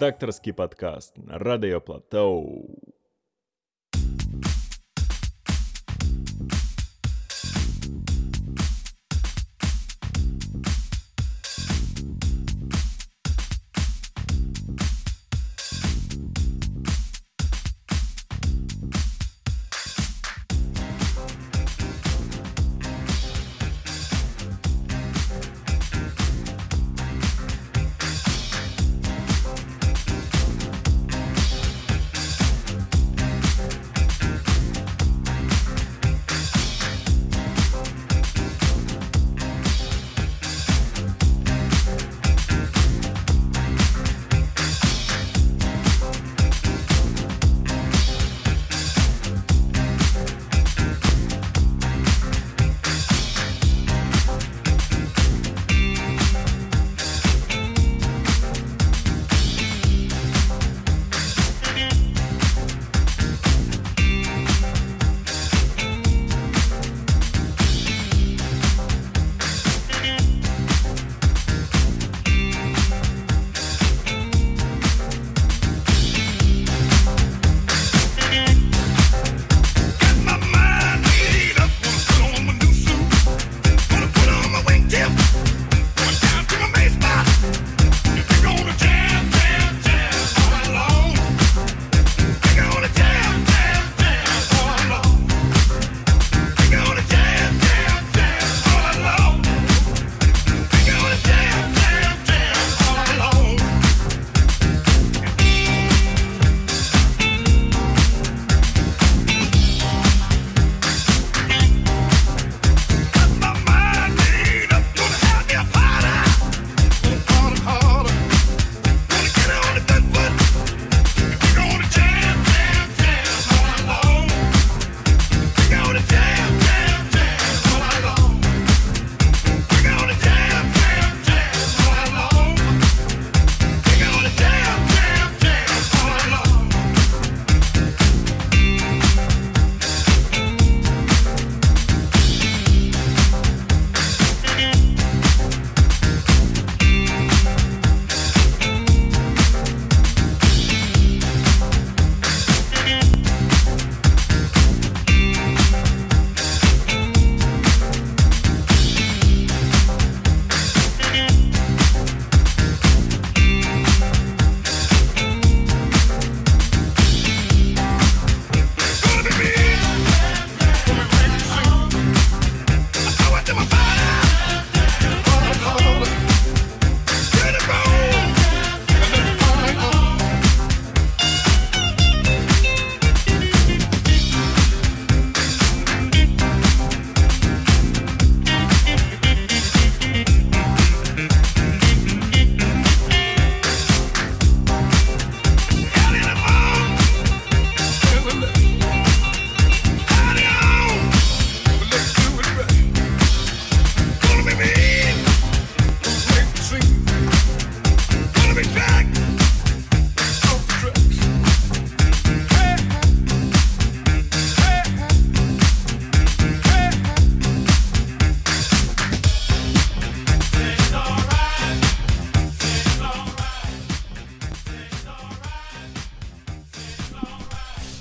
Редакторский подкаст на Радио Платоу.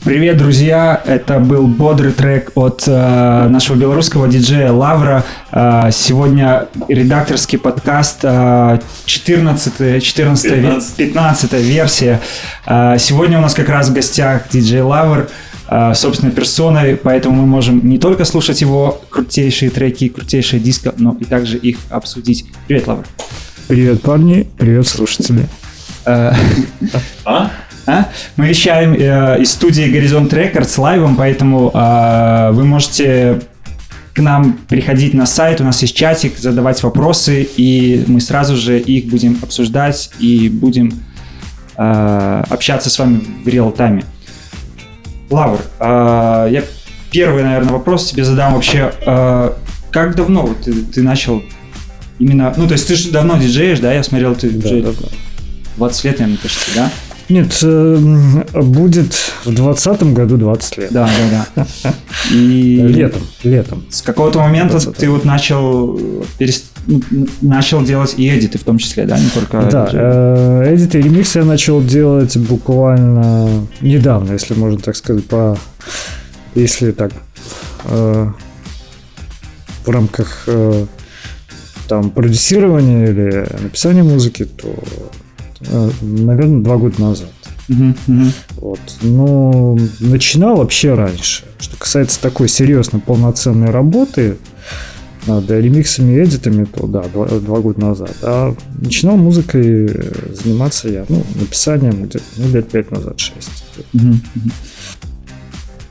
Привет, друзья! Это был бодрый трек от нашего белорусского диджея Лавра. Сегодня редакторский подкаст, 15-я версия. Сегодня у нас как раз в гостях диджей Лавр собственной персоной, поэтому мы можем не только слушать его крутейшие треки, крутейшие диско, но и также их обсудить. Привет, Лавр! Привет, парни! Привет, слушатели! Мы вещаем из студии Горизонт Рекорд с лайвом, поэтому вы можете к нам приходить на сайт, у нас есть чатик, задавать вопросы, и мы сразу же их будем обсуждать и будем общаться с вами в реал-тайме. Лавр, я первый, наверное, вопрос тебе задам вообще. Как давно вот ты начал именно... Ну, то есть ты же давно диджеешь, да? Я смотрел, ты уже 20 лет, наверное, кажется, да? Нет, будет в 2020 году 20 лет. Да, да, да. И летом. С какого-то момента ты вот начал делать и эдиты в том числе, да? Не только эдиты и ремиксы я начал делать буквально недавно, если можно так сказать, в рамках продюсирования или написания музыки, то, наверное, 2 года назад. Uh-huh, uh-huh. Вот. Но начинал вообще раньше. Что касается такой серьезной полноценной работы над ремиксами и эдитами, то да, 2 года назад. А начинал музыкой заниматься я, написанием где-то лет 5 назад, 6. Uh-huh, uh-huh.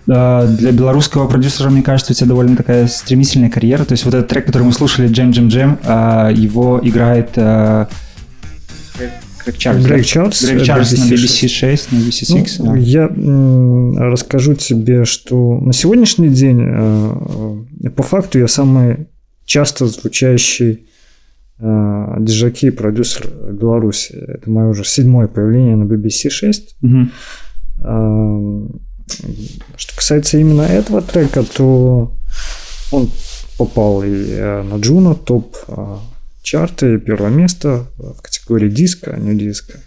Для белорусского продюсера, мне кажется, у тебя довольно такая стремительная карьера. То есть вот этот трек, который мы слушали, «Джем-джем-джем», его играет Грег Чарльз на BBC 6, на BBC 6. Я расскажу тебе, что на сегодняшний день, по факту, я самый часто звучащий диджей и продюсер Беларуси. Это мое уже 7-е появление на BBC 6. Угу. Что касается именно этого трека, то он попал и на Juno, топ-чарты, 1 место в категории диска, а не диска.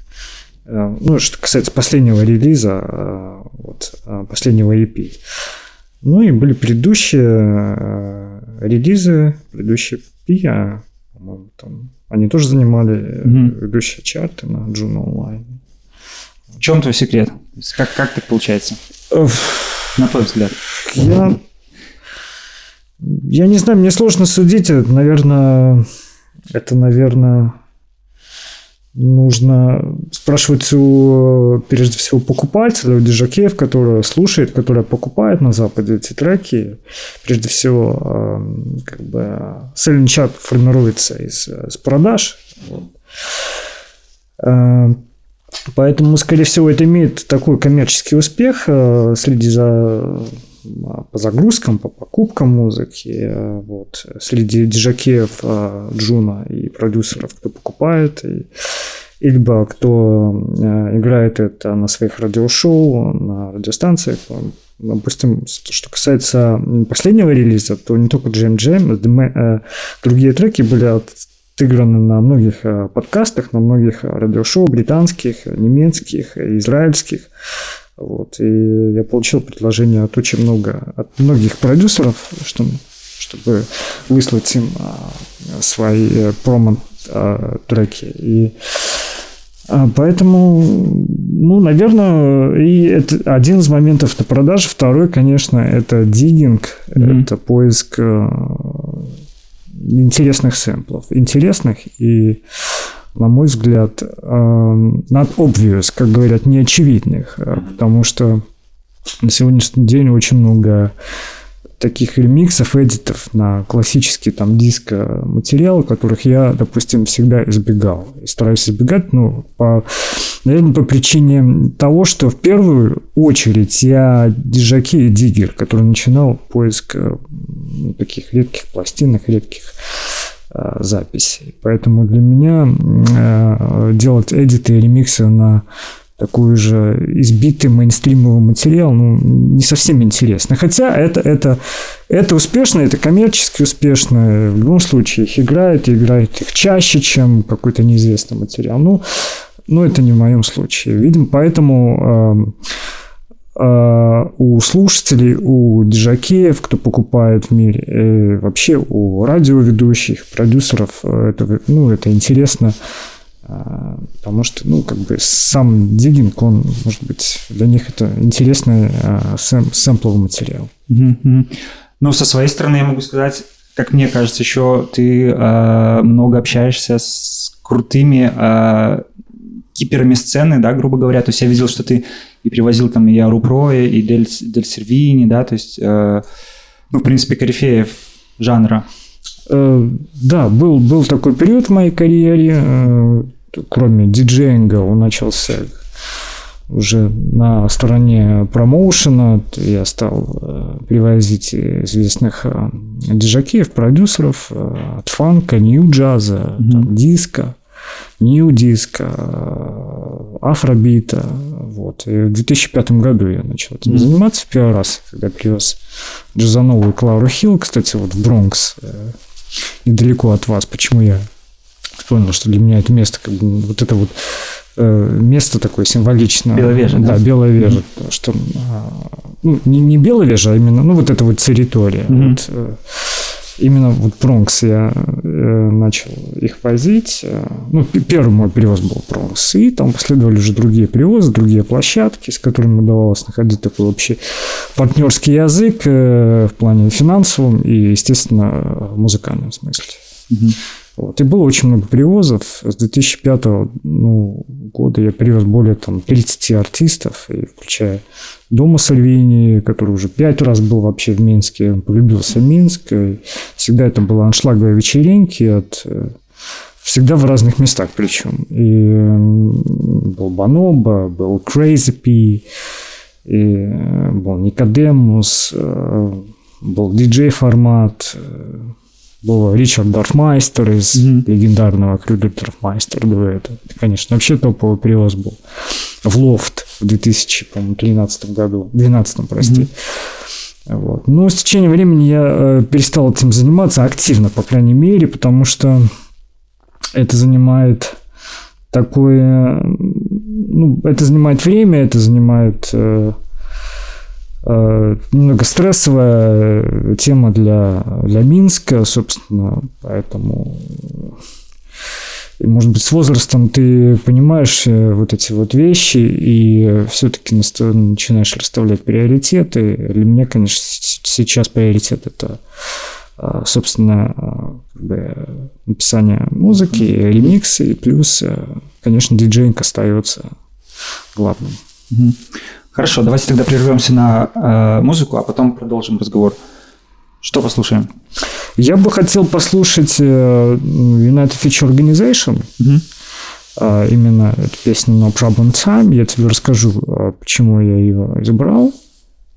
Что касается последнего релиза, последнего EP. И были предыдущие релизы, предыдущие EP, по-моему, они тоже занимали предыдущие чарты на Juno Online. В чем твой секрет? Как так получается? На твой взгляд. Я не знаю, мне сложно судить. Это, наверное, нужно спрашивать прежде всего покупателя, у диджакеев, которые слушают, которые покупают на Западе эти треки. Прежде всего, селлинг-чарт формируется из продаж. Поэтому, скорее всего, это имеет такой коммерческий успех среди по загрузкам, по покупкам музыки, среди диджакеев Джуна и продюсеров, кто покупает, и либо кто играет это на своих радиошоу, на радиостанциях. Допустим, что касается последнего релиза, то не только Джем Джем, другие треки были отыграны на многих подкастах, на многих радиошоу британских, немецких, израильских. И я получил предложение от очень много, от многих продюсеров, чтобы выслать им свои промо-треки. И поэтому, наверное, и это один из моментов на продажи. Второй, конечно, это диггинг, это поиск интересных сэмплов. Интересных и, на мой взгляд, not obvious, как говорят, неочевидных. Потому что на сегодняшний день очень много таких ремиксов, эдитов на классический диско-материал, которых я, допустим, всегда избегал. И стараюсь избегать, наверное, по причине того, что в первую очередь я диджакей и диггер, который начинал поиск таких редких пластинок, редких записей. Поэтому для меня делать эдиты и ремиксы на такой же избитый мейнстримовый материал, не совсем интересно. Хотя это успешно, это коммерчески успешно. В любом случае их играют, и играют их чаще, чем какой-то неизвестный материал. Но это не в моем случае. Видимо, поэтому у слушателей, у диджакеев, кто покупает в мире, вообще у радиоведущих, продюсеров, это интересно. Потому что, сам диггинг, он, может быть, для них это интересный сэмпловый материал. Mm-hmm. Со своей стороны я могу сказать, как мне кажется, еще ты много общаешься с крутыми киперами сцены, да, грубо говоря. То есть я видел, что ты и привозил и Арупро, и Дель Сервини, да, то есть, в принципе, корифеев жанра. Да, был такой период в моей карьере, кроме диджеинга, он начался уже на стороне промоушена, я стал привозить известных диджакеев, продюсеров от фанка, нью-джаза, диско, нью-диско, афробита. Вот. И в 2005 году я начал этим заниматься в первый раз, когда привез Jazzanova и Клауру Хилл, кстати, вот в Бронкс, недалеко от вас. Почему я вспомнил, что для меня это место, как бы, вот это вот место такое символично. Беловежье, да? Да, Беловежье. Потому что, ну, не Беловежье, а именно, ну, вот эта вот территория. Вот, именно вот Бронкс я начал их возить. Ну, первый мой перевоз был Бронкс, и там последовали уже другие перевозы, другие площадки, с которыми удавалось находить такой общий партнерский язык в плане финансовом и, естественно, в музыкальном смысле. Вот. И было очень много перевозов. С 2005 года я перевез более 30 артистов, и включая Дома Сальвини, который уже 5 раз был вообще в Минске, полюбился Минск. И всегда это было аншлаговые вечеринки, всегда в разных местах причем. И был Bonobo, был Crazy P, и был Nicodemus, был диджей-формат, был Ричард Дорфмайстер из легендарного Крюдель Дорфмайстера. Это, конечно, вообще топовый перевоз был. В Лофт в 2013 году, 2012, прости. Вот. Но с течением времени я перестал этим заниматься активно, по крайней мере, потому что это занимает такое... Ну, это занимает время, это занимает... Немного стрессовая тема для Минска, собственно, поэтому, может быть, с возрастом ты понимаешь вот эти вот вещи и все-таки начинаешь расставлять приоритеты. Для меня, конечно, сейчас приоритет – это, собственно, как бы написание музыки, ремиксы, плюс, конечно, диджейнг остается главным. Хорошо, давайте тогда прервемся на музыку, а потом продолжим разговор. Что послушаем? Я бы хотел послушать United Future Organization. Именно эту песню No Problem Time. Я тебе расскажу, почему я ее избрал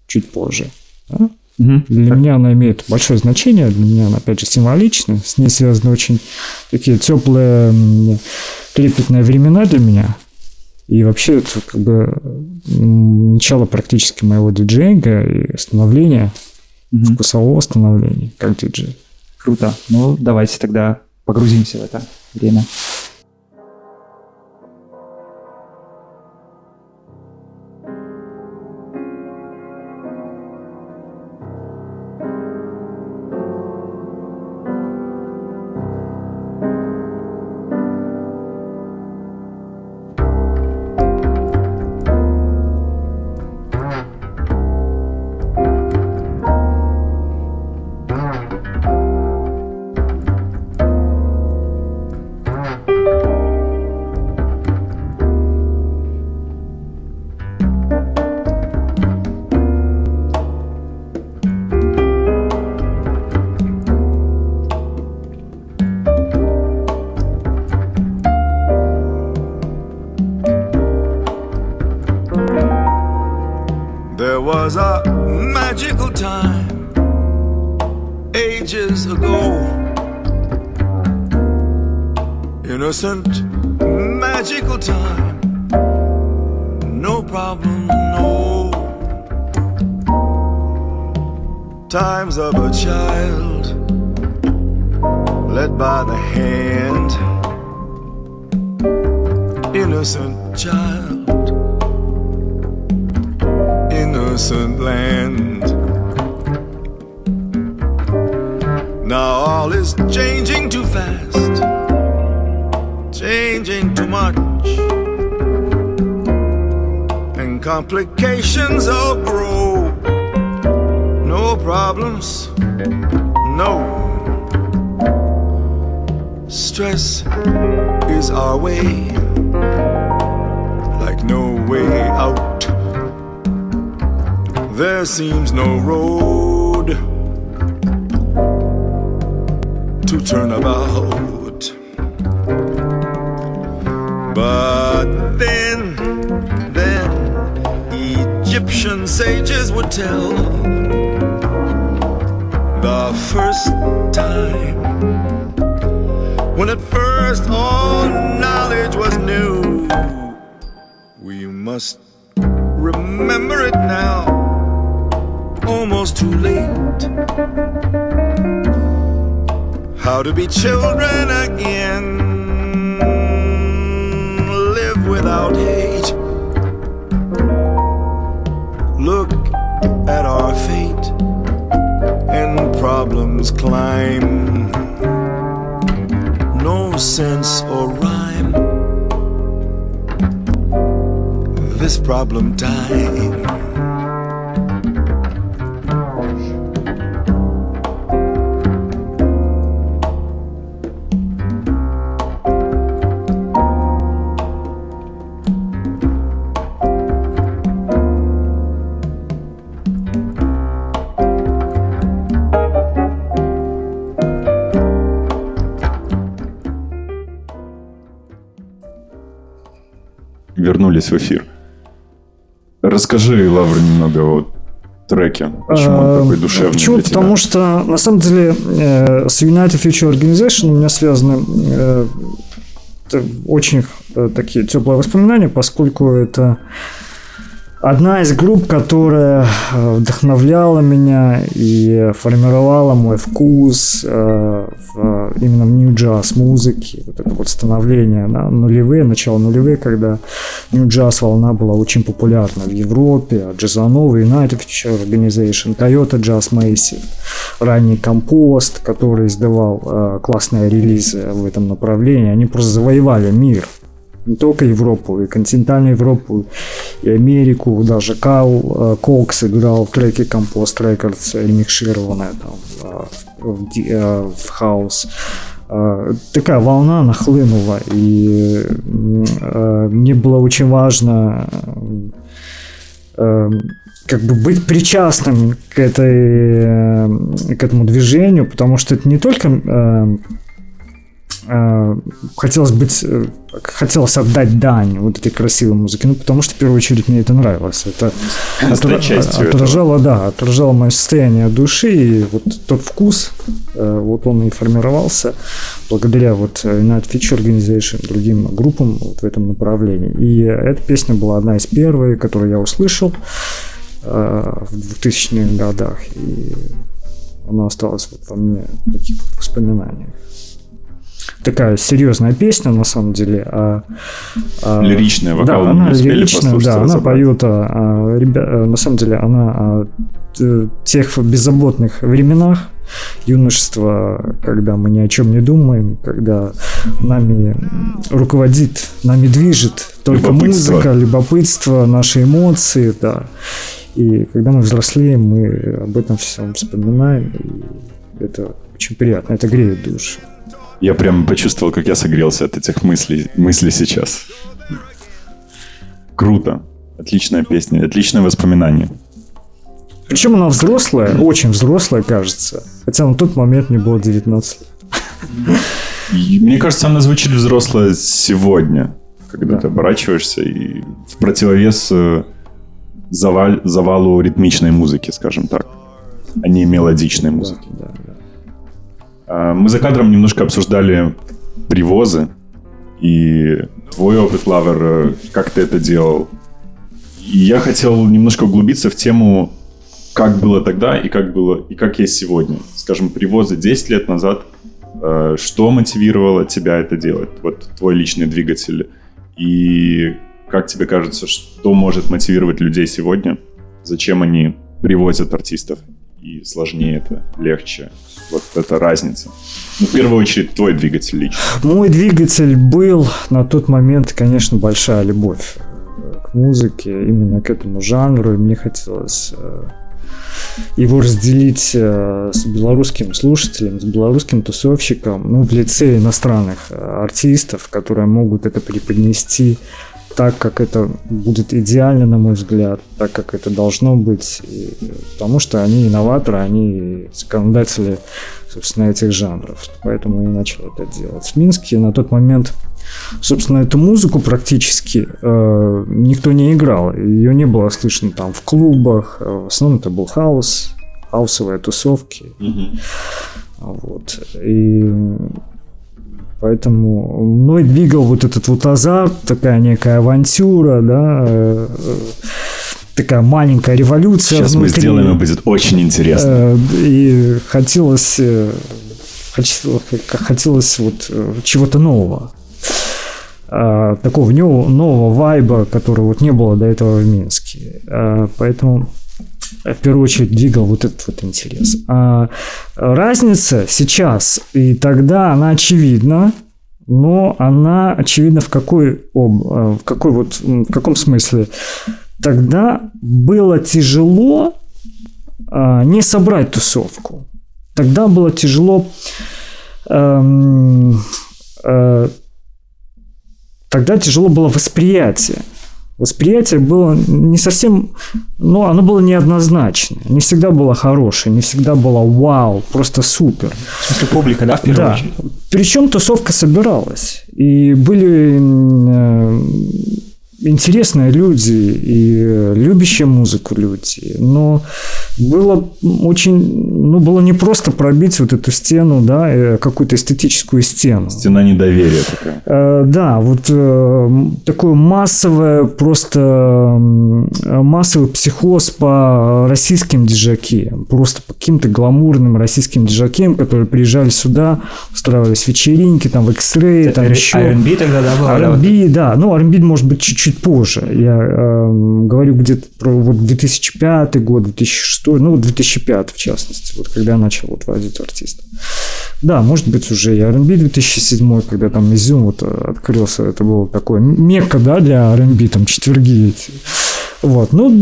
чуть позже. Да? Для меня она имеет большое значение. Для меня она, опять же, символична. С ней связаны очень такие теплые, трепетные времена для меня. И вообще это как бы начало практически моего диджейнга и становления, вкусового становления как диджей. Круто. Ну, давайте тогда погрузимся в это время. Magical time, no problem, no. Times of a child, led by the hand. Innocent child, innocent land. Now all is changing too fast, changing too much, and complications all grow. No problems, no. Stress is our way, like no way out. There seems no road to turn about. But then Egyptian sages would tell, the first time, when at first all knowledge was new, must remember it now, almost too late. How to be children again, live without hate. Look at our fate, and problems climb. No sense or rhyme, this problem died. Вернулись в эфир. Расскажи, Лавр, немного о треке. Почему он такой душевный? Почему? Потому что, на самом деле, с United Future Organization у меня связаны очень такие теплые воспоминания, поскольку это одна из групп, которая вдохновляла меня и формировала мой вкус именно в нью-джаз музыке. Вот это вот становление на нулевые, начало нулевых, когда нью-джаз волна была очень популярна в Европе. Jazzanova, United Future Organization, Toyota Jazz Massive, ранний Compost, который издавал классные релизы в этом направлении. Они просто завоевали мир. Не только Европу, и континентальную Европу, и Америку. Даже Карл Кокс играл в треке Compost Records, ремикшированная там в хаус. Такая волна нахлынула, и мне было очень важно как бы быть причастным к этому движению, потому что это не только... Хотелось отдать дань вот этой красивой музыке, ну, потому что в первую очередь мне это нравилось. Это отражало, да, отражало мое состояние души, и вот тот вкус, вот он и формировался благодаря вот United Future Organization, другим группам вот в этом направлении. И эта песня была одна из первых, которую я услышал в 2000-х годах, и она осталась вот во мне в таких воспоминаниях. Такая серьезная песня, на самом деле. Лиричная, вокал, да, она лиричная, да, она поет, на самом деле, она о тех беззаботных временах юношества, когда мы ни о чем не думаем, когда нами руководит, нами движет только музыка, любопытство, наши эмоции, да. И когда мы взрослеем, мы об этом всем вспоминаем, и это очень приятно, это греет душу. Я прям почувствовал, как я согрелся от этих мыслей сейчас. Круто. Отличная песня, отличное воспоминание. Причем она взрослая, очень взрослая, кажется. Хотя на тот момент мне было 19 лет. Мне кажется, она звучит взрослая сегодня, когда ты оборачиваешься и в противовес завалу ритмичной музыки, скажем так, а не мелодичной музыки. Мы за кадром немножко обсуждали привозы и твой опыт, Лавр, как ты это делал. И я хотел немножко углубиться в тему, как было тогда и как есть сегодня. Скажем, привозы 10 лет назад, что мотивировало тебя это делать? Вот твой личный двигатель. И как тебе кажется, что может мотивировать людей сегодня? Зачем они привозят артистов? И сложнее это, легче. Вот это разница. Ну, в первую очередь, твой двигатель лично. Мой двигатель был на тот момент, конечно, большая любовь к музыке, именно к этому жанру. И мне хотелось его разделить с белорусским слушателем, с белорусским тусовщиком, ну, в лице иностранных артистов, которые могут это преподнести так, как это будет идеально, на мой взгляд, так, как это должно быть, потому что они инноваторы, они законодатели, собственно, этих жанров. Поэтому я начал это делать. В Минске на тот момент, собственно, эту музыку практически никто не играл. Ее не было слышно там в клубах. В основном это был хаус, хаусовые тусовки. Mm-hmm. Вот. И... Поэтому мной двигал вот этот вот азарт, такая некая авантюра, да, такая маленькая революция. Сейчас внутри. Мы сделаем, и будет очень интересно. И хотелось вот чего-то нового. Такого нового вайба, которого вот не было до этого в Минске. Поэтому в первую очередь двигал вот этот вот интерес. А разница сейчас и тогда, она очевидна, но она очевидна в каком смысле? Тогда было тяжело не собрать тусовку. Тогда было тяжело... Тогда тяжело было восприятие. Восприятие было не совсем... Но оно было неоднозначное. Не всегда было хорошее, не всегда было вау, просто супер. В смысле, публика, да, в первую очередь? Причем тусовка собиралась. И были интересные люди, и любящие музыку люди. Но было было не просто пробить вот эту стену, да, какую-то эстетическую стену. Стена недоверия такая. Да, вот такое массовый психоз по российским диджакеям, просто по каким-то гламурным российским диджакеям, которые приезжали сюда, устраивались вечеринки, там, в X-Ray, там еще... R&B тогда, да, было? R&B, да. Ну, R&B, может быть, чуть-чуть позже. Я говорю где-то про вот 2005 год, 2006, ну, 2005 в частности, вот когда я начал вот возить артиста. Да, может быть, уже и R&B 2007, когда там Изюм вот открылся, это было такое мекка, да, для R&B, там четверги эти. Вот, ну,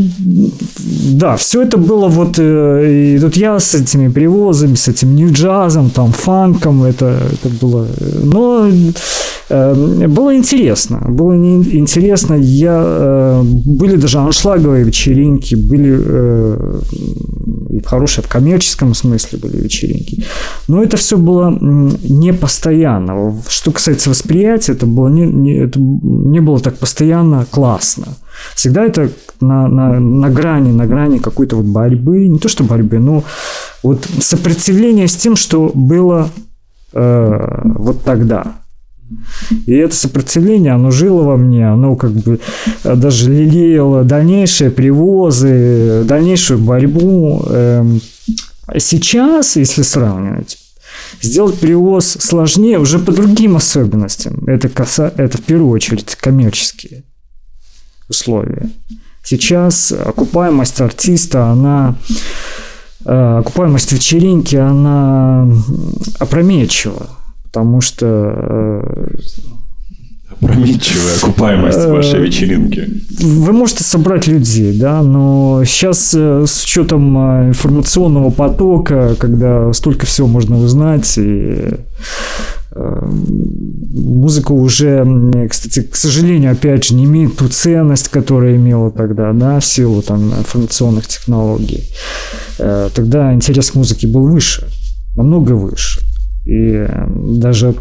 да, все это было вот, и тут я с этими привозами, с этим нью-джазом, там, фанком, это было, но было интересно, были даже аншлаговые вечеринки, были хорошие в коммерческом смысле были вечеринки, но это все было не постоянно. Что касается восприятия, это не было так постоянно классно. Всегда это на грани какой-то вот борьбы, не то что борьбы, но вот сопротивление с тем, что было вот тогда. И это сопротивление, оно жило во мне, оно как бы даже лелеяло дальнейшие привозы, дальнейшую борьбу. Сейчас, если сравнивать, сделать привоз сложнее уже по другим особенностям. Это в первую очередь коммерческие условия. Сейчас окупаемость артиста, окупаемость вечеринки, она опрометчива, потому что... Опрометчивая окупаемость вашей вечеринки. Вы можете собрать людей, да, но сейчас с учетом информационного потока, когда столько всего можно узнать, и... Музыка уже, кстати, к сожалению, опять же, не имеет ту ценность, которая имела тогда, да, в силу там информационных технологий. Тогда интерес к музыке был выше, намного выше. И даже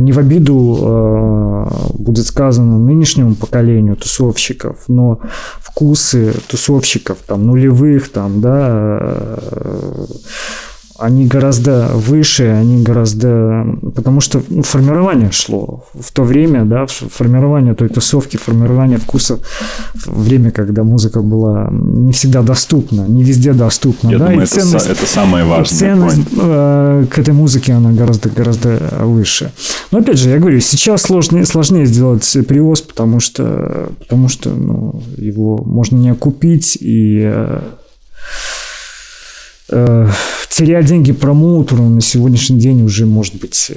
не в обиду будет сказано нынешнему поколению тусовщиков, но вкусы тусовщиков там нулевых, там, да, они гораздо выше, потому что формирование шло в то время, да, формирование той тусовки, формирование вкуса, время, когда музыка была не всегда доступна, не везде доступна. Я, да, думаю, и это самое важное. Ценность к этой музыке, она гораздо выше. Но опять же, я говорю, сейчас сложнее сделать привоз, потому что ну, его можно не окупить, и... терять деньги промоутеру на сегодняшний день уже может быть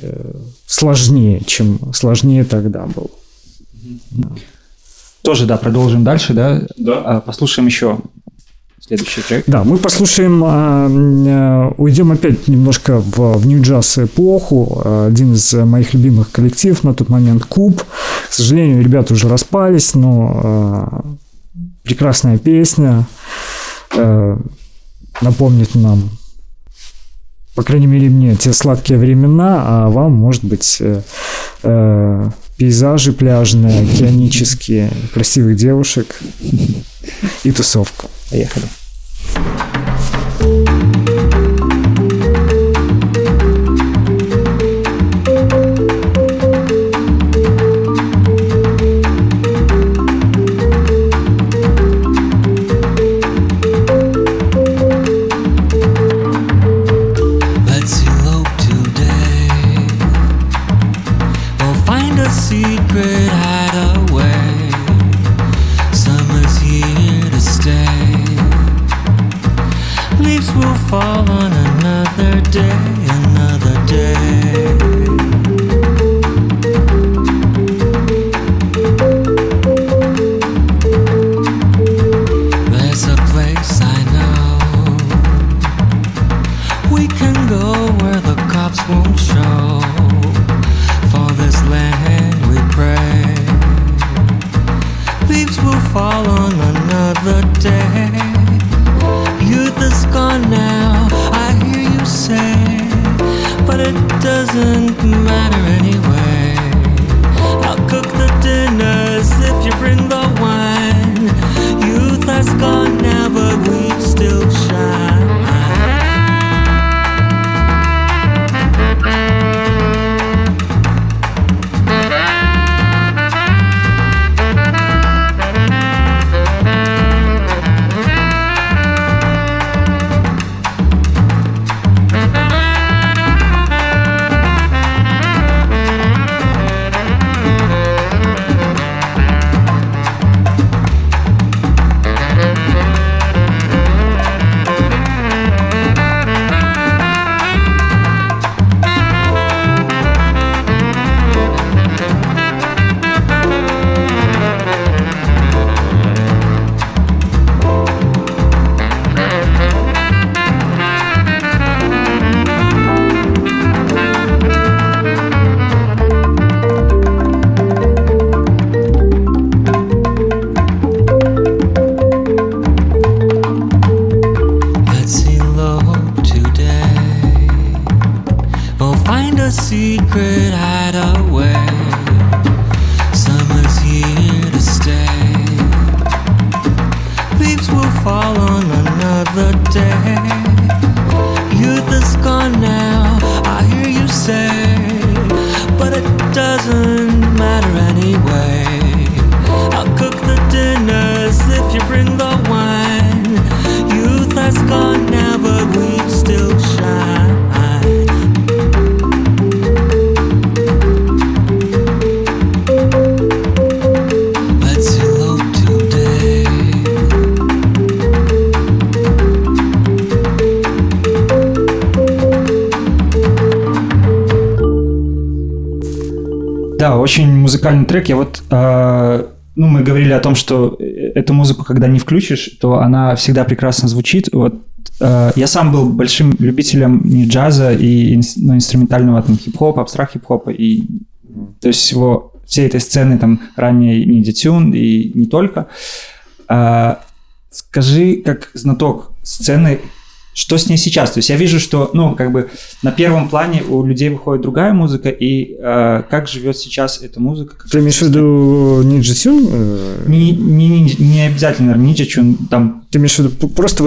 сложнее, чем сложнее тогда было. Тоже, да, продолжим дальше, да? Да. Послушаем еще следующий трек. Да, мы послушаем, уйдем опять немножко в нью-джаз эпоху. Один из моих любимых коллективов на тот момент — Куб. К сожалению, ребята уже распались, но прекрасная песня. Напомнить нам, по крайней мере мне, те сладкие времена, а вам, может быть, пейзажи пляжные, океанические, красивых девушек и тусовку. Поехали. go where the cops won't show. For this land we pray. Leaves will fall on another day. Youth is gone now, I hear you say, but it doesn't matter anyway. I'll cook the dinners if you bring the wine. Youth has gone now, but we still shine. Да, очень музыкальный трек. Я вот, мы говорили о том, что эту музыку, когда не включишь, то она всегда прекрасно звучит. Вот, я сам был большим любителем не джаза и инструментального там, хип-хопа, абстракт-хип-хопа и то есть всей этой сцены там ранней Ninja Tune и не только. Скажи, как знаток сцены, что с ней сейчас? То есть я вижу, что, на первом плане у людей выходит другая музыка, и как живет сейчас эта музыка? Ты имеешь в виду Ninja Tune? Не обязательно Ninja Tune. Там... Ты имеешь в виду просто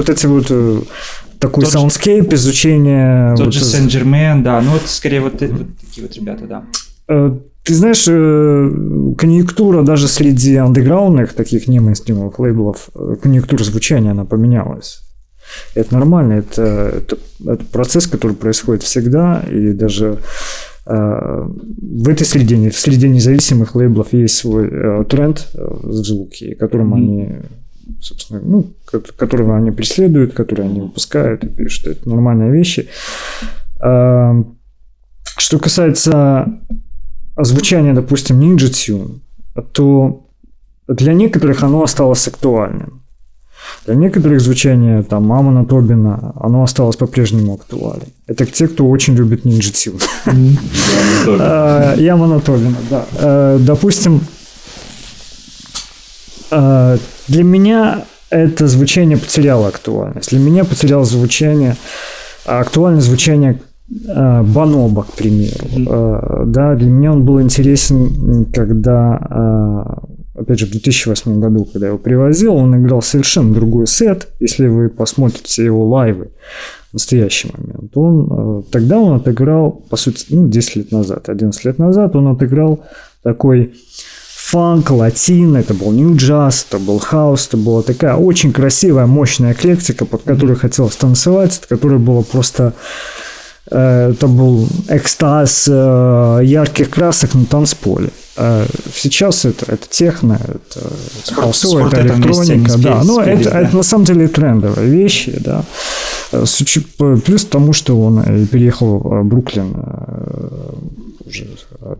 такой саундскейп, изучение... Тот же Сен-Жермен, да. Такие ребята, да. Ты знаешь, конъюнктура даже среди андеграундных, таких не мейнстримовых лейблов, конъюнктура звучания, она поменялась. Это нормально, это процесс, который происходит всегда, и даже в этой среде, в среде независимых лейблов есть свой тренд в звуке, которым они, собственно, которого они преследуют, которые они выпускают и пишут. Это нормальные вещи. Что касается звучания, допустим, Ninja Tune, то для некоторых оно осталось актуальным. Для некоторых звучание там Амона Тобина, оно осталось по-прежнему актуальным. Это те, кто очень любит Ninja Tune. И Амона Тобина, да. Допустим, для меня это звучание потеряло актуальность. Для меня потеряло актуальное звучание Бонобо, к примеру. Да, для меня он был интересен, когда... Опять же, в 2008 году, когда я его привозил, он играл совершенно другой сет. Если вы посмотрите его лайвы в настоящий момент, он отыграл, по сути, 10 лет назад, 11 лет назад, он отыграл такой фанк, латино, это был нью-джаз, это был хаус, это была такая очень красивая, мощная эклектика, под которую хотелось танцевать, от которой было просто... Это был экстаз ярких красок на танцполе. Сейчас это техно, это хаусово, это электроника. Да. Это на самом деле трендовые вещи. Да. Плюс к тому, что он переехал в Бруклин уже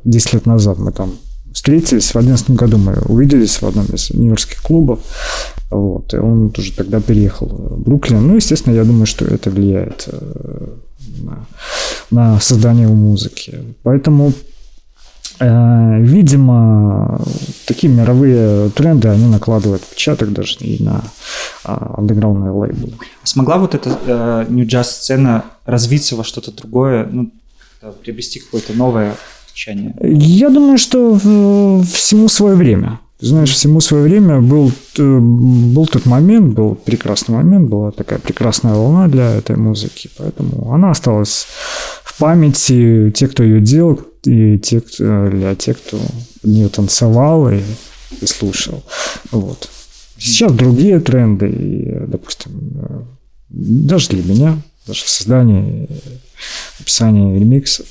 10 лет назад. Мы там встретились. В 2011 году мы увиделись в одном из нью-йоркских клубов. И он тоже тогда переехал в Бруклин. Естественно, я думаю, что это влияет... на создание музыки. Поэтому, видимо, такие мировые тренды, они накладывают отпечаток даже и на андеграундные лейблы. Смогла вот эта нью-джаз-сцена развиться во что-то другое, ну, приобрести какое-то новое звучание? Я думаю, что всему свое время. Знаешь, всему свое время был тот момент, был прекрасный момент, была такая прекрасная волна для этой музыки, поэтому она осталась в памяти те, кто ее делал, и те, кто под нее танцевал и слушал. Вот. Сейчас другие тренды, и, допустим, даже для меня, даже в создании, описании ремиксов.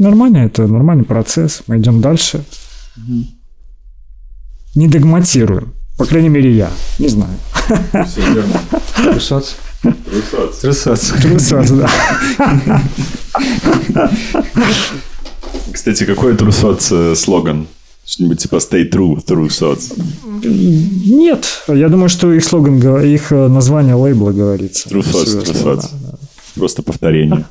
Нормально, это нормальный процесс, мы идем дальше. Не догматируем. По крайней мере, я. Не знаю. Все верно. Трусоц, да. Кстати, какой трусоц слоган? Что-нибудь типа Stay True, Трусоц? Нет. Я думаю, что их слоган, их название лейбла говорится. Трусоц. Просто повторение.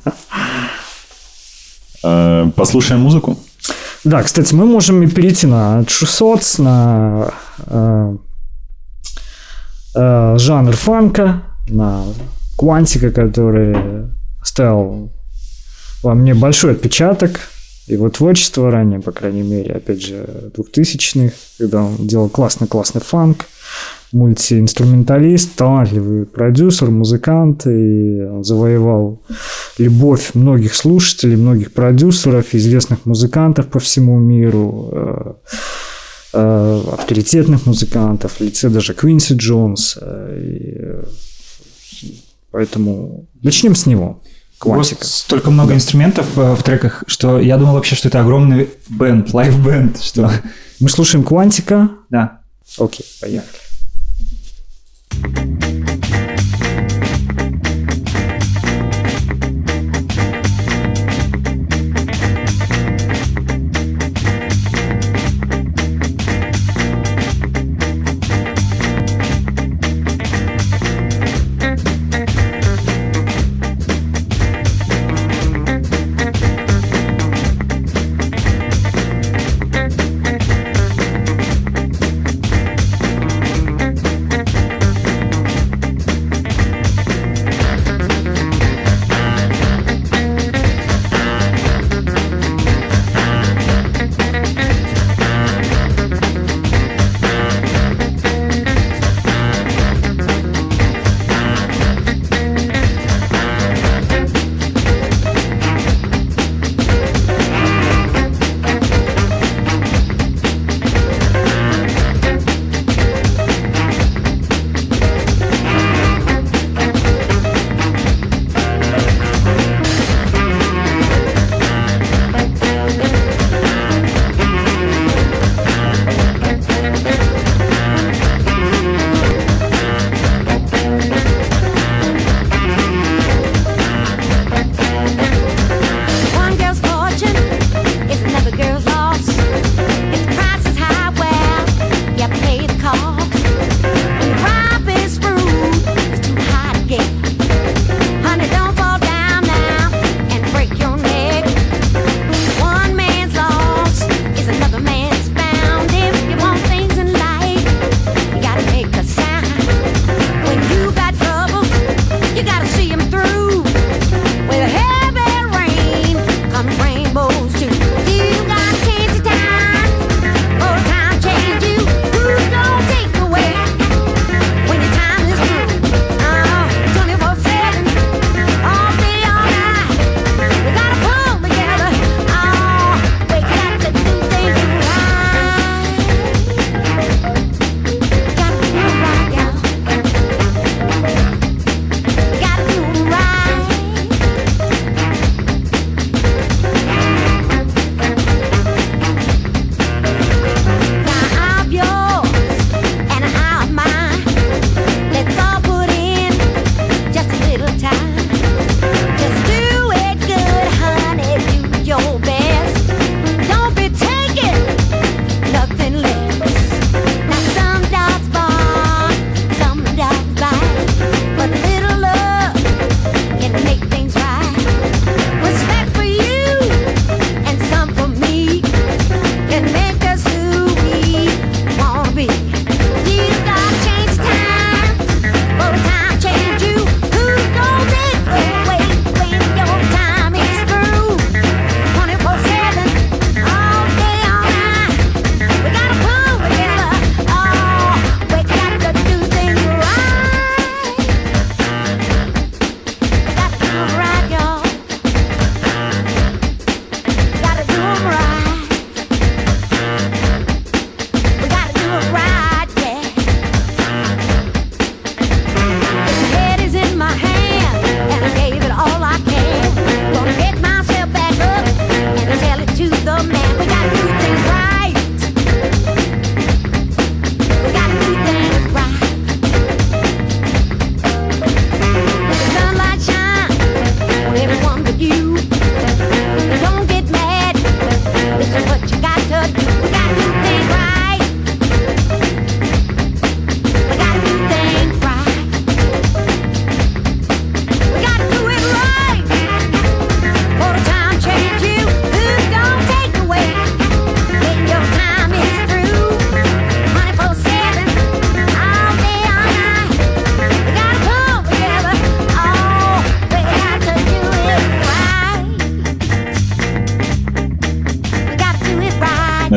Послушаем музыку. Да, кстати, мы можем и перейти на True Thoughts, на жанр фанка, на Quantica, который оставил во мне большой отпечаток, его творчество ранее, по крайней мере, опять же, 2000-х, когда он делал классный-классный фанк, мультиинструменталист, талантливый продюсер, музыкант, и он завоевал любовь многих слушателей, многих продюсеров, известных музыкантов по всему миру, авторитетных музыкантов, в лице даже Квинси Джонса. Поэтому начнем с него. Квантика. Столько много инструментов в треках, что я думал вообще, что это огромный бенд, лайв-бенд. Что... Мы слушаем Квантика. Да. Окей, поехали.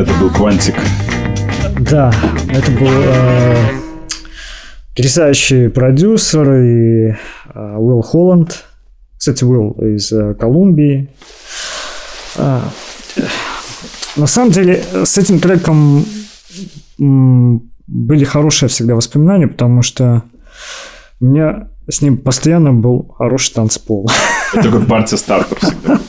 Это был «Квантик». Да, это был потрясающий продюсер и Уилл Холланд. Кстати, Уилл из Колумбии. На самом деле, с этим треком были хорошие всегда воспоминания, потому что у меня с ним постоянно был хороший танцпол. Это как партия стартер всегда.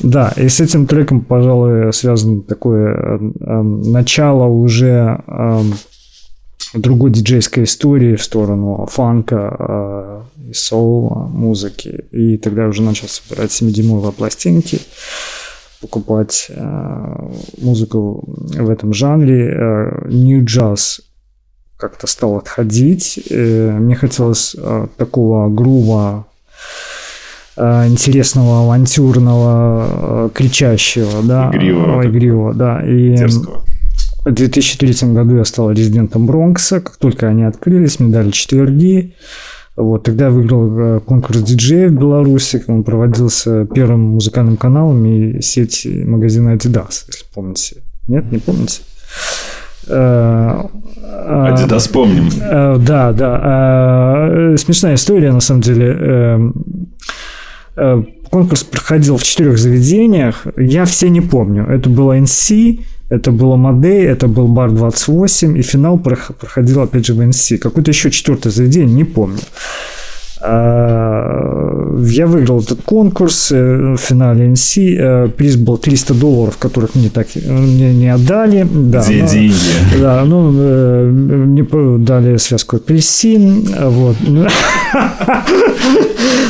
Да, и с этим треком, пожалуй, связано такое начало уже другой диджейской истории в сторону фанка и соула, музыки. И тогда я уже начал собирать 7-дюймовые пластинки, покупать музыку в этом жанре. New Jazz как-то стал отходить. Мне хотелось такого грува, интересного, авантюрного, кричащего, да, игривого, да. И дерзкого. В 2003 году я стал резидентом Бронкса. Как только они открылись, мне дали четверги. Вот, тогда я выиграл конкурс диджеев в Беларуси. Он проводился первым музыкальным каналом и сеть магазина Adidas, если помните. Нет, не помните? Adidas помним. Да, да. Смешная история, на самом деле. Конкурс проходил в 4 заведениях. Я все не помню. Это было НС, это было Мадей, это был Бар 28, и финал проходил опять же в НС. Какое-то еще 4 заведение, не помню. Я выиграл этот конкурс в финале НС. Приз был $300, которых мне так мне не отдали. Да, где но, деньги? Да, ну, мне дали связку апельсин. Вот.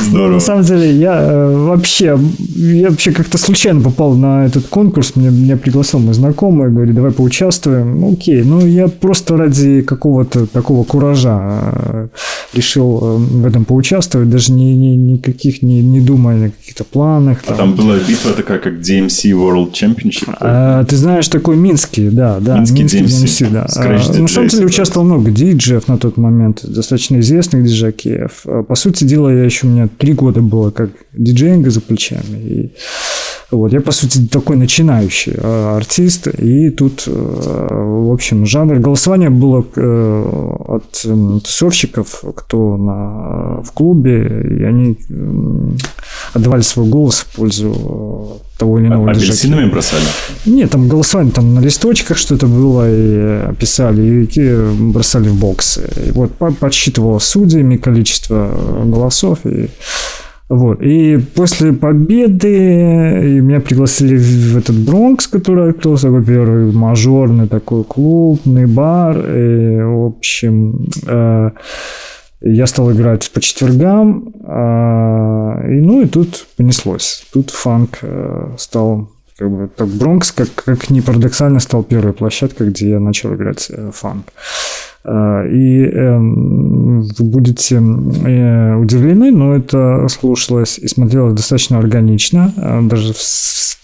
Здорово. На самом деле, я вообще как-то случайно попал на этот конкурс. Меня пригласил мой знакомый, говорит, давай поучаствуем. Окей, ну я просто ради какого-то такого куража решил в этом поучаствовать, даже никаких не думая о каких-то планах. Там была битва такая, как DMC World Championship. Ты знаешь, такой минский, да. Минский DMC, да. На самом деле участвовал много диджеев на тот момент, достаточно известных диджакеев. По сути дела, я еще у меня 3 года было как диджеинга за плечами. И вот, я, по сути, такой начинающий артист. И тут, в общем, жанр голосования было от тусовщиков, кто в клубе, и они отдавали свой голос в пользу того или иного диджея. Апельсинами бросали? Нет, там голосование там на листочках что-то было, и писали, и бросали в боксы. И вот подсчитывало судьями количество голосов, и вот. И после победы меня пригласили в этот Бронкс, который открылся, такой первый мажорный такой клубный бар. И, в общем, я стал играть по четвергам. И тут понеслось. Тут фанк стал, как бы, так Бронкс, как ни парадоксально, стал первой площадкой, где я начал играть фанк. И вы будете удивлены, но это слушалось и смотрелось достаточно органично, даже в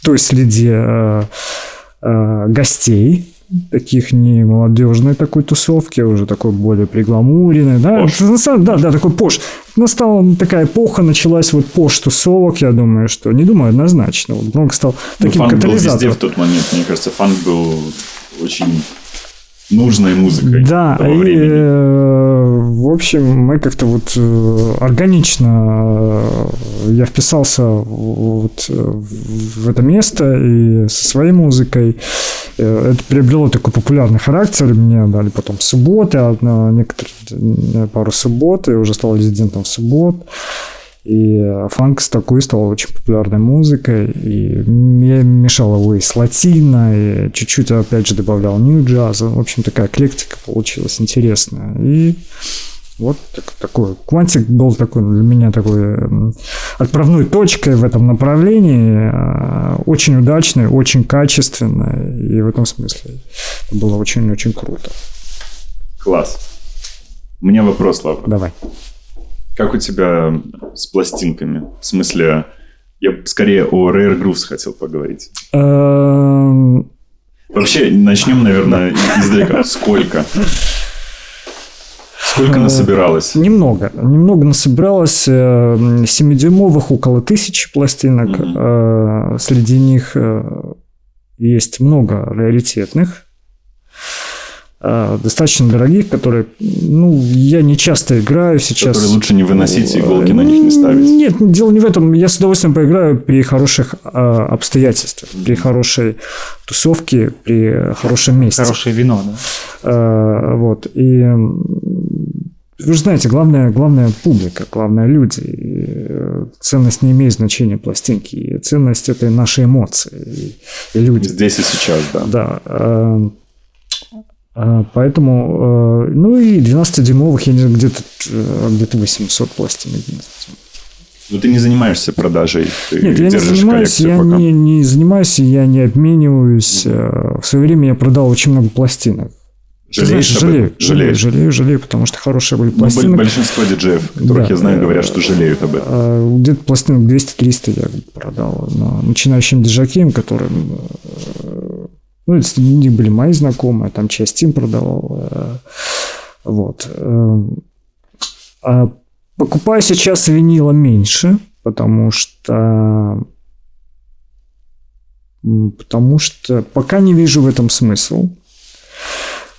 той среде гостей, таких не молодежной такой тусовки, а уже такой более пригламуренной. Да, такой пош. Настала такая эпоха, началась вот пош-тусовок, я думаю, что, не думаю, однозначно. Вот Бронкс стал таким катализатором. Фанк был везде в тот момент, мне кажется, фанк был очень нужной музыкой. Да, того времени. В общем, мы как-то вот органично я вписался вот в это место и со своей музыкой. Это приобрело такой популярный характер. Мне дали потом субботы, пару суббот, я уже стал резидентом в суббот. И фанк такой стал очень популярной музыкой, и мне мешало его и с латино, и чуть-чуть опять же добавлял нью-джаза. В общем, такая эклектика получилась интересная. И вот такой «Квантик» был такой для меня такой отправной точкой в этом направлении. Очень удачной, очень качественной, и в этом смысле это было очень-очень круто. Класс. У меня вопрос, Лавр. Давай. Как у тебя с пластинками? В смысле, я скорее о Rare Grooves хотел поговорить. Вообще, начнем, наверное, издалека. Сколько? Сколько насобиралось? Немного насобиралось. 7-дюймовых около 1000 пластинок. Среди них есть много раритетных, достаточно дорогих, которые, я не часто играю сейчас. Которые лучше не выносить, иголки на них не ставить. Нет, дело не в этом. Я с удовольствием поиграю при хороших обстоятельствах, при хорошей тусовке, при хорошем месте. Хорошее вино, да. И вы же знаете, главное публика, главное люди. И ценность не имеет значения пластинки. И ценность – это наши эмоции и люди. Здесь и сейчас, да. Да. Поэтому, и 12-дюймовых, я не знаю, где-то 800 пластин. Но ты не занимаешься продажей? Нет, я не занимаюсь, я не обмениваюсь. В свое время я продал очень много пластинок. Жалею, потому что хорошие были пластинки. Большинство диджеев, которых я знаю, говорят, что жалеют об этом. Где-то пластинок 200-300 я продал. Начинающим диджакеям, которым... это были мои знакомые, там часть им продавал. Вот. А покупаю сейчас винила меньше, потому что пока не вижу в этом смысл.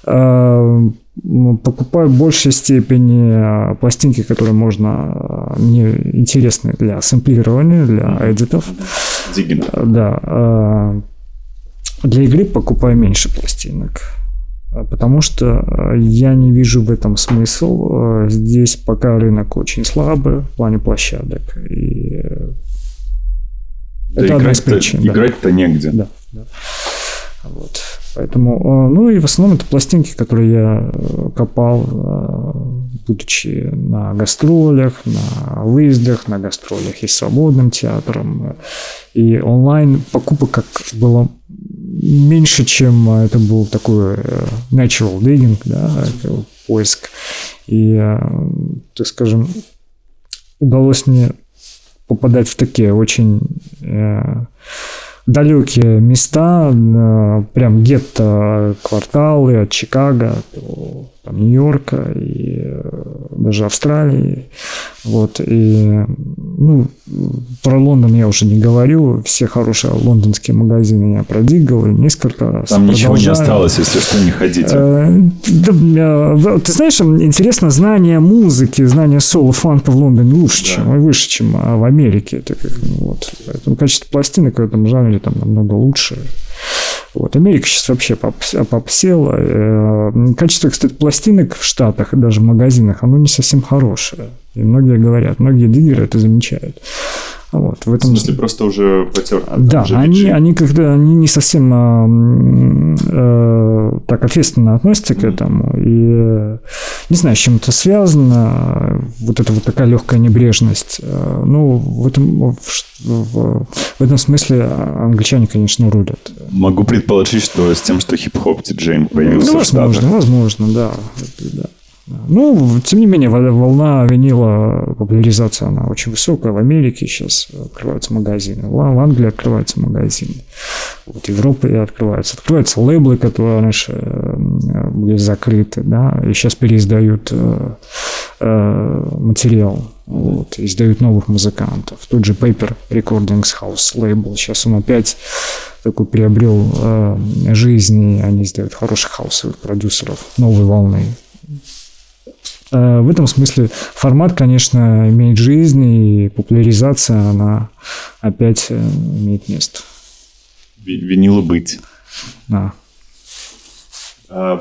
Покупаю в большей степени пластинки, которые можно, мне интересны для сэмплирования, для эдитов. Да. Для игры покупаю меньше пластинок, потому что я не вижу в этом смысл. Здесь пока рынок очень слабый в плане площадок. И это одна из причин. Играть-то негде. Да. Вот. Поэтому, и в основном это пластинки, которые я копал, будучи на гастролях, на выездах, на гастролях и с свободным театром. И онлайн покупок как было... меньше, чем это был такой natural digging, поиск. И, так скажем, удалось мне попадать в такие очень далекие места, прям гетто кварталы от Чикаго до Нью-Йорка и даже Австралии. Вот. И, про Лондон я уже не говорю. Все хорошие лондонские магазины я продигал несколько раз. Там ничего не осталось, если что, не ходите. Ты знаешь, интересно, знание музыки, знание соло-фанка в Лондоне выше, чем в Америке. Поэтому качество пластинок в этом жанре там намного лучше. Вот. Америка сейчас вообще попсела. Качество, кстати, пластинок в Штатах и даже в магазинах, оно не совсем хорошее. И многие говорят, многие диггеры это замечают. Вот, в этом... В смысле, просто уже потерто. Да, они не совсем так ответственно относятся к этому. И не знаю, с чем это связано. Вот такая легкая небрежность. В этом смысле англичане, конечно, рулят. Могу предположить, что с тем, что хип-хоп диджей появился в Штатах. Возможно, да. Тем не менее, волна винила, популяризация, она очень высокая. В Америке сейчас открываются магазины, в Англии открываются магазины, в Европе открываются лейблы, которые раньше были закрыты, и сейчас переиздают материал, издают новых музыкантов. Тут же Paper Recordings House лейбл, сейчас он опять такой приобрел жизнь, и они издают хороших хаусовых продюсеров новой волны. В этом смысле формат, конечно, имеет жизнь, и популяризация, она опять имеет место. Винила быть. Да.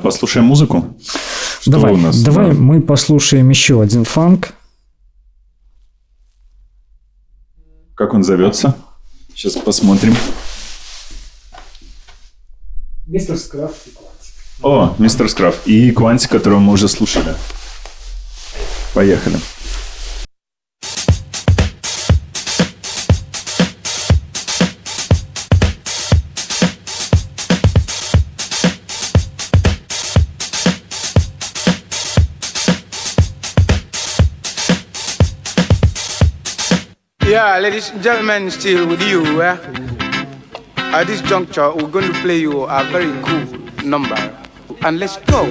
Послушаем музыку. Что давай, у нас? Давай мы послушаем еще один фанк. Как он зовется? Сейчас посмотрим. Мистер Скрафт и Квантик. О, Мистер Скрафт и Квантик, которого мы уже слушали. Поехали. Yeah, ladies and gentlemen, still with you. At this juncture, we're going to play you a very cool number. And let's go.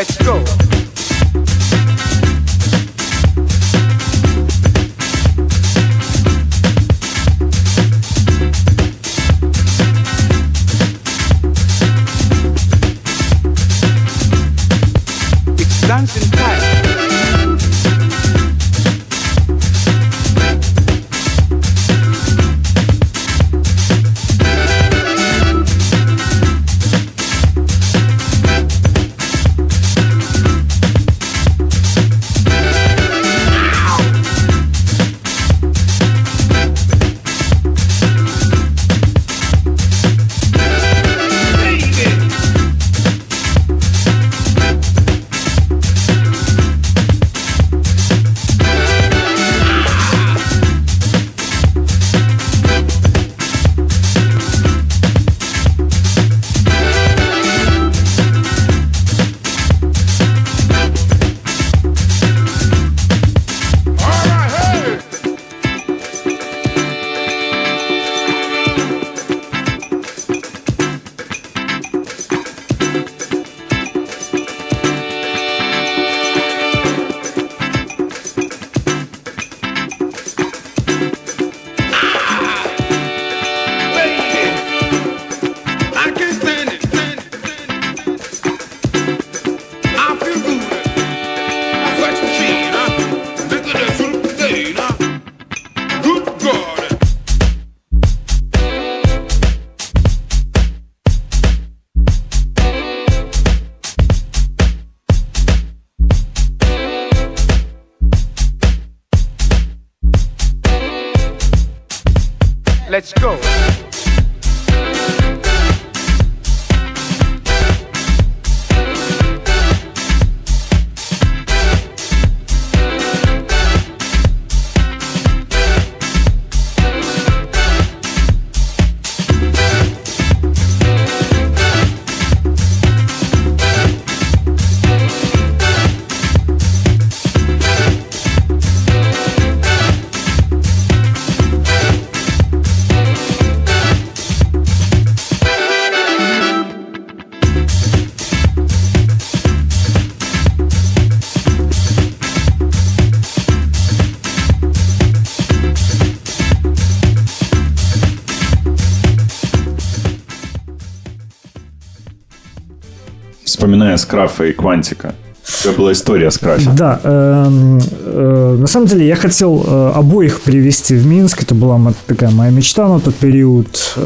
Let's go. It's dancing time. Let's go. С Крафа и Квантика. У тебя была история с Крафе. Да. На самом деле я хотел обоих привезти в Минск. Это была такая моя мечта на тот период.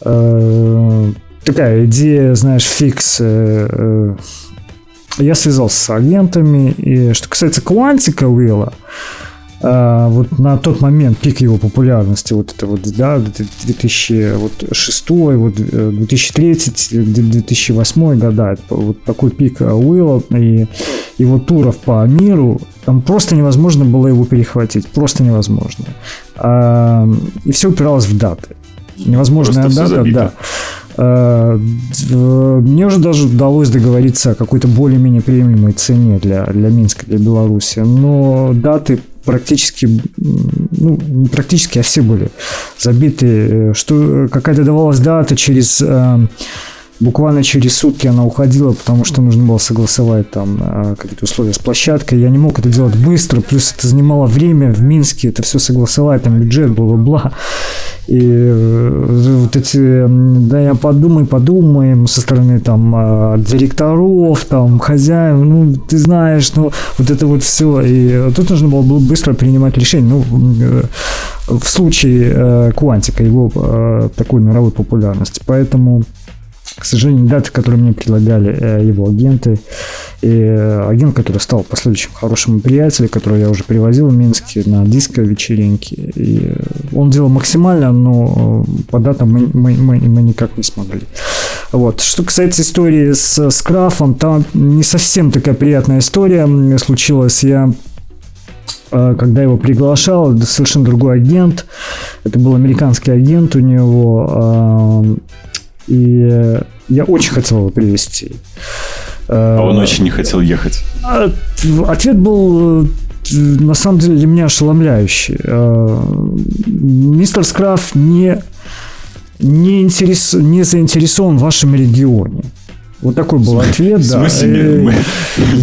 Такая идея, знаешь, фикс. Я связался с агентами. И что касается Квантика Уилла, вот на тот момент пик его популярности, вот это вот, да, 2006, вот 2003-2008 года, вот такой пик Уилла и его туров по миру, там просто невозможно было его перехватить, просто невозможно. И все упиралось в даты. Невозможная дата, да. Мне уже даже удалось договориться о какой-то более-менее приемлемой цене для Минска, для Беларуси, но даты практически, а все были забиты. Что какая-то давалась дата, буквально через сутки она уходила, потому что нужно было согласовать там какие-то условия с площадкой. Я не мог это делать быстро, плюс это занимало время в Минске, это все согласовать, там бюджет, бла-бла-бла. И вот эти, да, я подумаем со стороны там директоров, там хозяев, ну, ты знаешь, ну, вот это вот все. И тут нужно было быстро принимать решение. Ну, в случае Квантика, его такой мировой популярности. Поэтому, к сожалению, даты, которые мне предлагали его агенты, и агент, который стал последующим хорошим приятелем, которого я уже привозил в Минске на диско-вечеринки, и он делал максимально, но по датам мы никак не смогли. Вот. Что касается истории с Крафом, там не совсем такая приятная история случилась. Я, когда его приглашал, совершенно другой агент, это был американский агент у него, и я очень хотел его привезти. А он очень не хотел ехать. Ответ был, на самом деле, для меня ошеломляющий. Мистер Скраф не заинтересован в вашем регионе. Вот такой был ответ. Да. В смысле,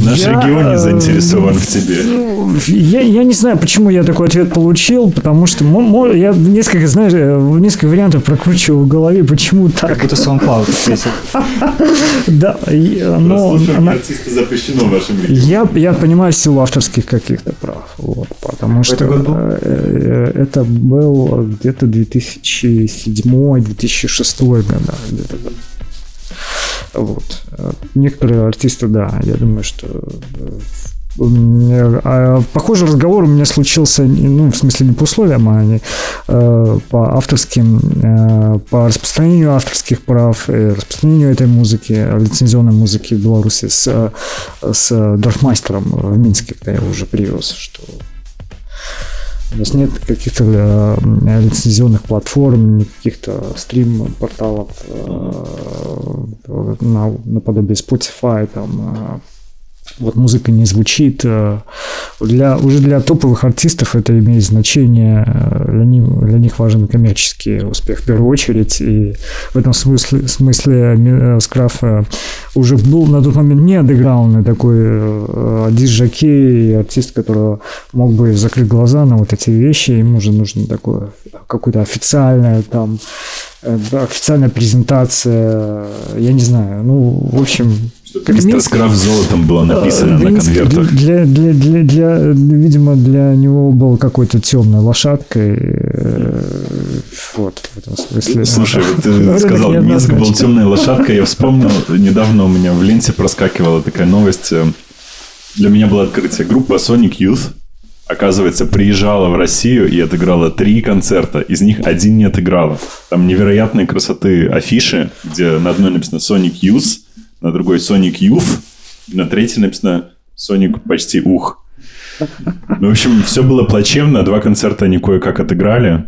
наш регион не заинтересован в тебе. Я не знаю, почему я такой ответ получил, потому что я несколько вариантов прокручивал в голове, почему так. Как будто SoundCloud ответил. Да, но... Прослушивание артиста запрещено в вашем регионе. Я понимаю силу авторских каких-то прав. Потому что это был где-то 2007-2006 года. Вот. Некоторые артисты, да, я думаю, что... Похожий разговор у меня случился, ну, в смысле, не по условиям, а по авторским, по распространению авторских прав, распространению этой музыки, лицензионной музыки в Беларуси с Дорфмайстером в Минске, когда я уже привез, что... У нас нет каких-то лицензионных платформ, никаких-то стрим-порталов наподобие Spotify, там вот музыка не звучит. Уже для топовых артистов это имеет значение, для них важен коммерческий успех в первую очередь, и в этом смысле Скраф уже был на тот момент не андеграундный такой диск-жокей, артист, который мог бы закрыть глаза на вот эти вещи, ему же нужно такое, какое-то официальное там, официальная презентация, я не знаю, ну, в общем... Мистер Скраф золотом было написано на конвертах. Видимо, для него был какой-то темной лошадкой. Вот, в этом смысле. Слушай, ты сказал, Минск был темной лошадкой. Я вспомнил, недавно у меня в ленте проскакивала такая новость. Для меня было открытие. Группа Sonic Youth, оказывается, приезжала в Россию и отыграла 3 концерта. Из них 1 не отыграла. Там невероятной красоты афиши, где на одной написано Sonic Youth, на другой Sonic Youth, на третьей написано Sonic почти ух. Ну, в общем, все было плачевно. 2 концерта они кое-как отыграли,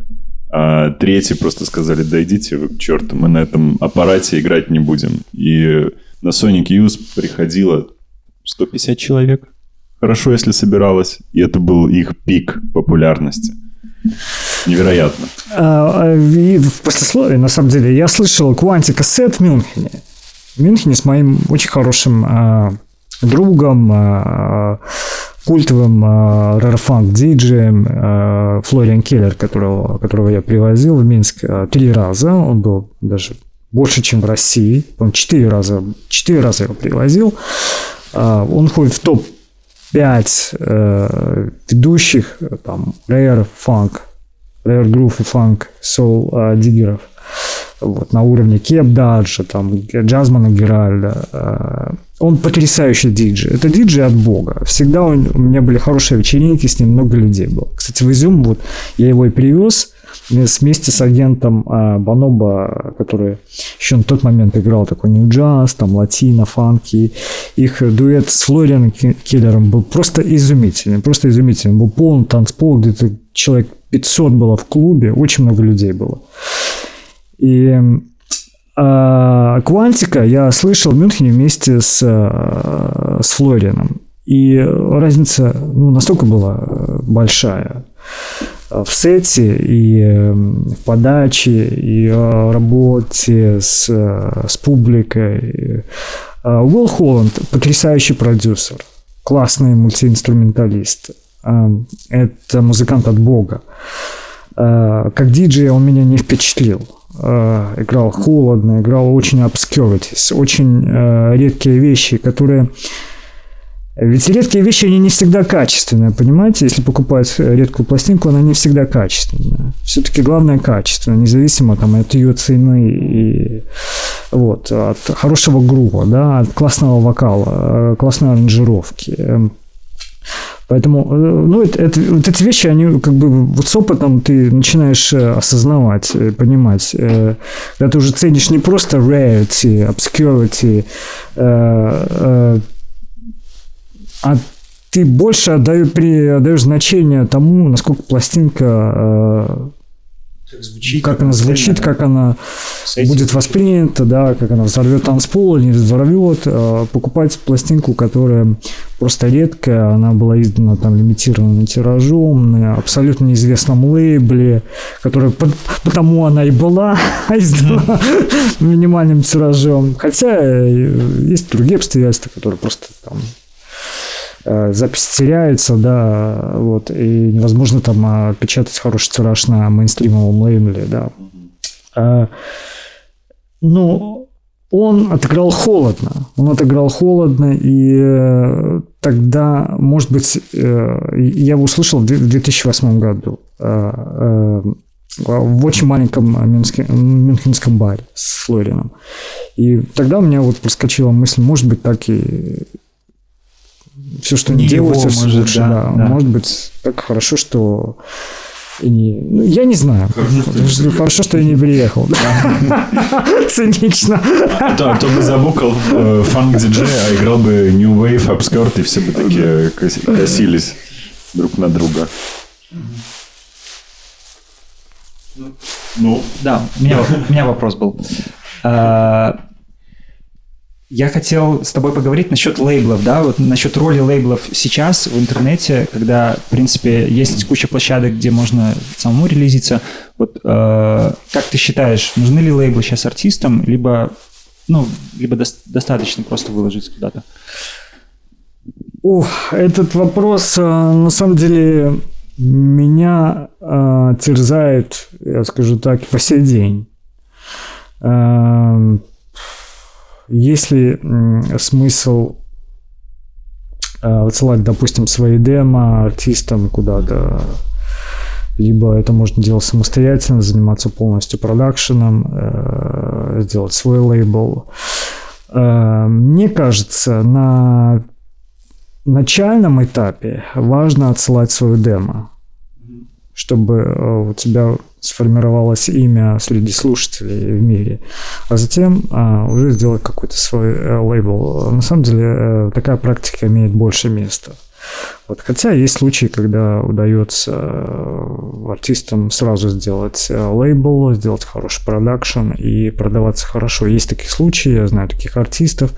а третий просто сказали, да идите вы к черту, мы на этом аппарате играть не будем. И на Sonic Youth приходило 150 человек. Хорошо, если собиралось. И это был их пик популярности. Невероятно. И в послесловии, на самом деле, я слышал Quantic Asset в Мюнхене. В Мюнхене с моим очень хорошим другом, культовым рарфанк-диджеем Флориан Келлер, которого я привозил в Минск 3 раза. Он был даже больше, чем в России. Он 4 раза его привозил. Он ходит в топ-5 ведущих там рейр-фанк, рейр-грув и фанк соул-диггеров. Вот, на уровне Кеп Даджа, там, Джазмана Геральда. Он потрясающий диджей. Это диджей от бога. Всегда у меня были хорошие вечеринки, с ним много людей было. Кстати, в Изюм вот, я его и привез вместе с агентом Бонобо, который еще на тот момент играл такой нью-джаз, там, латино, фанки. Их дуэт с Флорианом Келлером был просто изумительный. Просто изумительный. Был полный танцпол, где-то человек 500 было в клубе, очень много людей было. И Квантика я слышал в Мюнхене вместе с Флорианом. И разница, ну, настолько была большая в сете, и в подаче, и в работе с публикой. Уилл Холланд – потрясающий продюсер, классный мультиинструменталист. Это музыкант от бога. Как диджей он меня не впечатлил. Играл холодно, играл очень obscurities, очень редкие вещи, которые... Ведь редкие вещи, они не всегда качественные, понимаете? Если покупать редкую пластинку, она не всегда качественная. Все-таки главное качество, независимо там, от ее цены, и, вот, от хорошего грува, да, от классного вокала, классной аранжировки. Поэтому, ну, вот эти вещи, они как бы вот с опытом ты начинаешь осознавать, понимать. Когда ты уже ценишь не просто rarity, obscurity, а ты больше отдаешь значение тому, насколько пластинка как звучит, как она звучит, как она будет воспринята, да, как она взорвет танцпол или не взорвет. Покупать пластинку, которая просто редкая, она была издана там лимитированным тиражом, на абсолютно неизвестном лейбле, которая потому она и была издана минимальным тиражом. Хотя есть другие обстоятельства, которые просто там... запись теряется, да, вот, и невозможно там печатать хороший тираж на мейнстримовом лейбле, да. Ну, он отыграл холодно. Он отыграл холодно, и тогда, может быть, я его услышал в 2008 году в очень маленьком мюнхенском баре с Флорианом. И тогда у меня вот проскочила мысль, может быть, так и... Все, что не делается, все лучше. Да, да. Может быть, так хорошо, что... Ну, я не знаю. Хорошо, что я не приехал. Цинично. Да, кто бы забукал фанк-диджей, а играл бы New Wave, Obscured, и все бы такие косились друг на друга. Ну? Да, у меня вопрос был. Я хотел с тобой поговорить насчет лейблов, да, вот насчет роли лейблов сейчас в интернете, когда, в принципе, есть куча площадок, где можно самому релизиться. Вот как ты считаешь, нужны ли лейблы сейчас артистам, либо, ну, либо достаточно просто выложиться куда-то? Этот вопрос, на самом деле, меня терзает, я скажу так, по сей день. Есть ли смысл отсылать, допустим, свои демо артистам куда-то? Либо это можно делать самостоятельно, заниматься полностью продакшеном, сделать свой лейбл. Мне кажется, на начальном этапе важно отсылать свою демо, чтобы у тебя сформировалось имя среди слушателей в мире, а затем уже сделать какой-то свой лейбл. На самом деле такая практика имеет больше места. Вот. Хотя есть случаи, когда удается артистам сразу сделать лейбл, сделать хороший продакшн и продаваться хорошо. Есть такие случаи, я знаю таких артистов,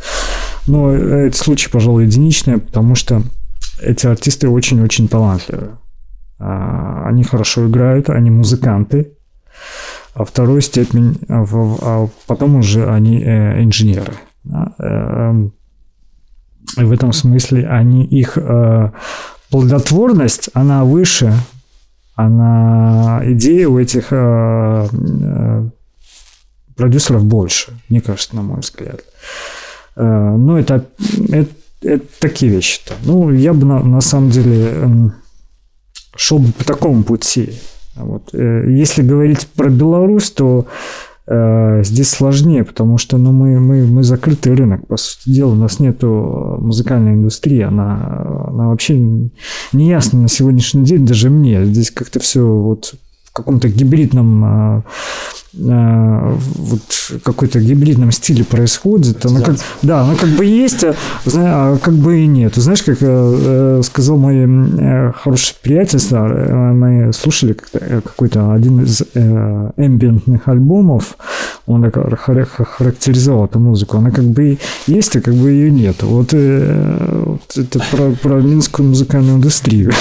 но эти случаи, пожалуй, единичные, потому что эти артисты очень-очень талантливые. Они хорошо играют, они музыканты, а второй степень, а потом уже они инженеры. И в этом смысле они, их плодотворность, она выше, она идея у этих продюсеров больше, мне кажется, на мой взгляд. Но это такие вещи-то. Ну, я бы на самом деле... шел бы по такому пути. Вот. Если говорить про Беларусь, то здесь сложнее, потому что мы закрытый рынок. По сути дела, у нас нет музыкальной индустрии, она вообще не ясна на сегодняшний день, даже мне. Здесь как-то все вот в каком-то гибридном... вот какой-то гибридном стиле происходит. Она как бы есть, а как бы и нет. Знаешь, как сказал мой хороший приятель, мы слушали какой-то один из эмбиентных альбомов, он так характеризовал эту музыку. Она как бы есть, а как бы ее нет. Вот, вот это про минскую музыкальную индустрию.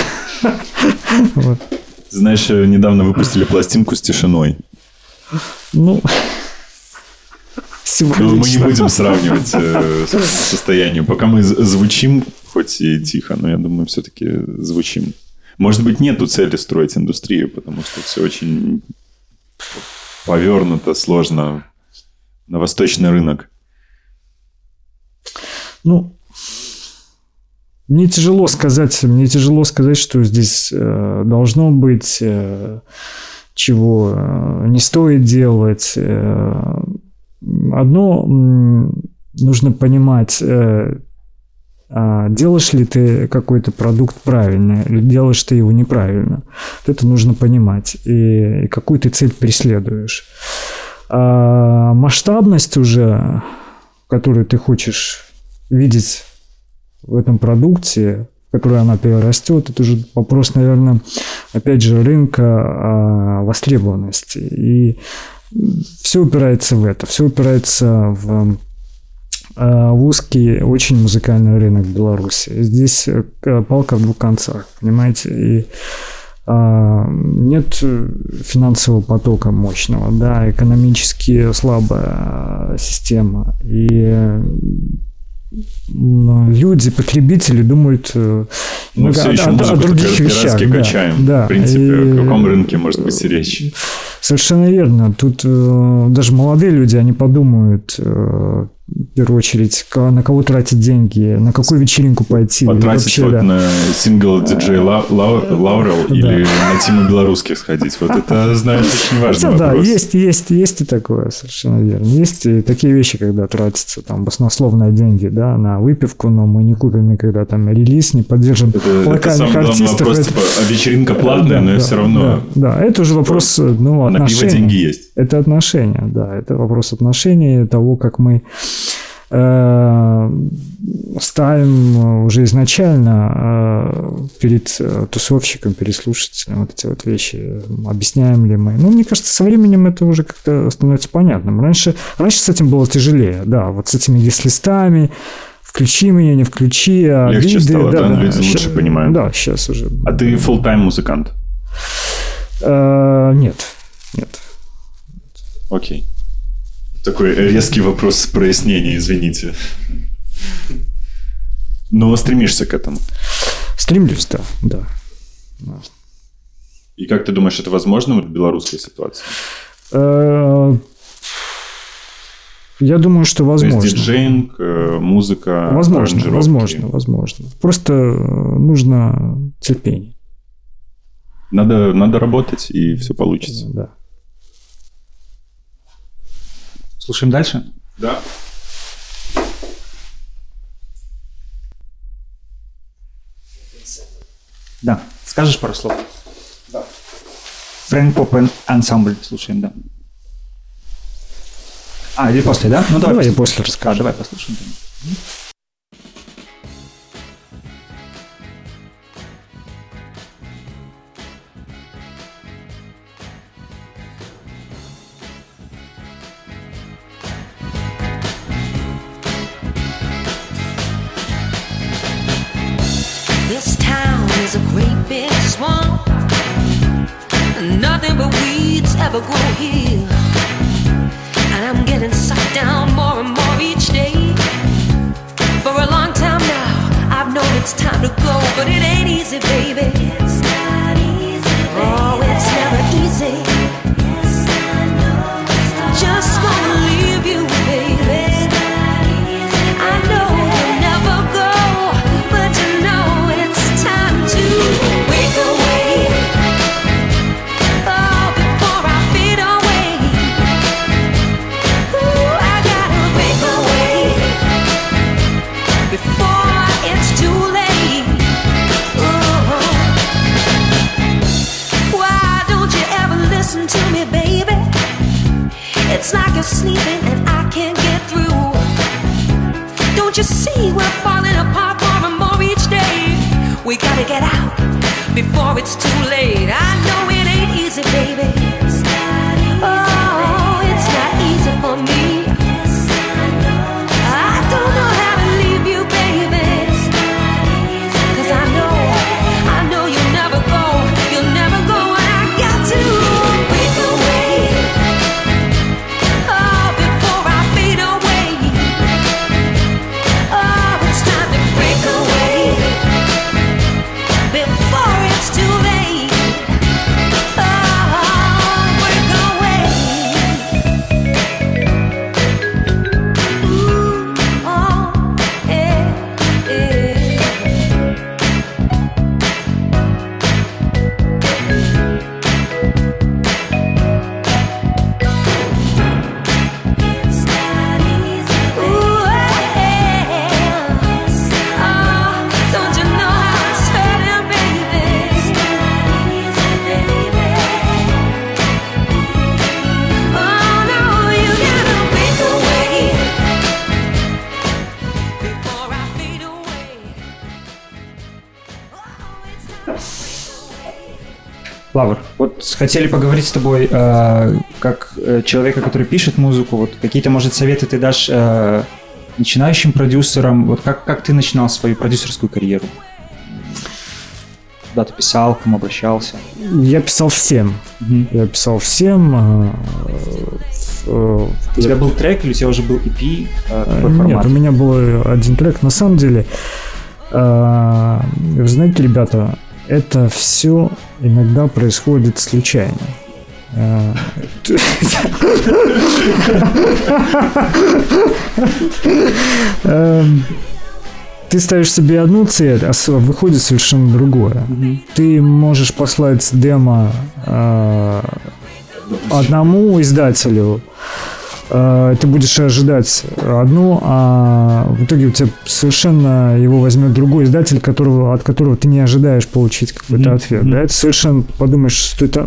Знаешь, недавно выпустили пластинку с тишиной. Ну, мы не будем сравнивать состояние. Пока мы звучим, хоть и тихо, но я думаю, все-таки звучим. Может быть, нету цели строить индустрию, потому что все очень повернуто, сложно на восточный рынок. Ну, мне тяжело сказать, что здесь должно быть... чего не стоит делать. Одно нужно понимать, делаешь ли ты какой-то продукт правильно, или делаешь ты его неправильно. Вот это нужно понимать. И какую ты цель преследуешь. А масштабность уже, которую ты хочешь видеть в этом продукте, которая она перерастет, это уже вопрос, наверное, опять же, рынка, востребованности. И все упирается в это, все упирается в узкий, очень музыкальный рынок Беларуси. Здесь палка в двух концах, понимаете, и нет финансового потока мощного, да, экономически слабая система, и люди, потребители думают о других вещах. Качаем, да, в принципе, и... о каком рынке может быть речь. Совершенно верно. Тут даже молодые люди, они подумают в первую очередь, на кого тратить деньги, на какую вечеринку пойти. Потратить вообще, на сингл диджей Лаврел или на тему белорусских сходить. Вот это, знаешь, очень важный вопрос. Да, есть и такое, совершенно верно. Есть и такие вещи, когда тратятся там баснословные деньги, да, на выпивку, но мы не купим никогда там релиз, не поддержим локальных артистов. Это вопрос, вечеринка платная, но все равно... Да, это уже вопрос отношений. На пиво деньги есть. Это отношения, да. Это вопрос отношений, того, как мы ставим уже изначально перед тусовщиком, перед слушателем вот эти вот вещи, объясняем ли мы. Ну, мне кажется, со временем это уже как-то становится понятным. Раньше с этим было тяжелее, да, вот с этими дислистами, включи меня, не включи. Легче стало, да, люди лучше понимают. Да, сейчас уже. А ты фулл-тайм музыкант? Нет. Окей. Такой резкий вопрос прояснения, извините. Но стремишься к этому? Стремлюсь, да. И как ты думаешь, это возможно в белорусской ситуации? Я думаю, что возможно. То есть диджейнг, музыка, аранжировки. Возможно. Просто нужно терпение. Надо работать, и все получится. Да. Слушаем дальше? Да. Да. Скажешь пару слов? Да. Фрэнк Поп ансамбль слушаем, да. Или после, да? Ну, давай после расскажу. Давай послушаем. Ever go here, and I'm getting sucked down more and more each day. For a long time now, I've known it's time to go, but it ain't easy, baby. It's not easy, baby. Oh, it's never easy. Yes, I know it's not. Just gonna leave you, baby. It's not easy, baby. I know you'll never go, but you know it's time to wake away. It's like you're sleeping and I can't get through. Don't you see we're falling apart more and more each day? We gotta get out before it's too late. I know it ain't easy, baby. It's not easy, oh, baby. It's not easy for me. Yes, I don't know how to leave you, baby. It's not easy, 'cause I know, baby. I know you'll never go, and I got to. Too late. Oh. Лавр, вот хотели поговорить с тобой как человека, который пишет музыку. Вот какие-то, может, советы ты дашь начинающим продюсерам? Вот как ты начинал свою продюсерскую карьеру? Куда ты писал, к кому обращался? Я писал всем. Я писал всем. У тебя был трек или у тебя уже был EP? Нет, у меня был один трек. На самом деле, вы знаете, ребята, это все иногда происходит случайно. Ты ставишь себе одну цель, а выходит совершенно другое. Ты можешь послать демо одному издателю, ты будешь ожидать одну, а в итоге у тебя совершенно его возьмет другой издатель, от которого ты не ожидаешь получить какой-то ответ. Да? Ты совершенно подумаешь, что это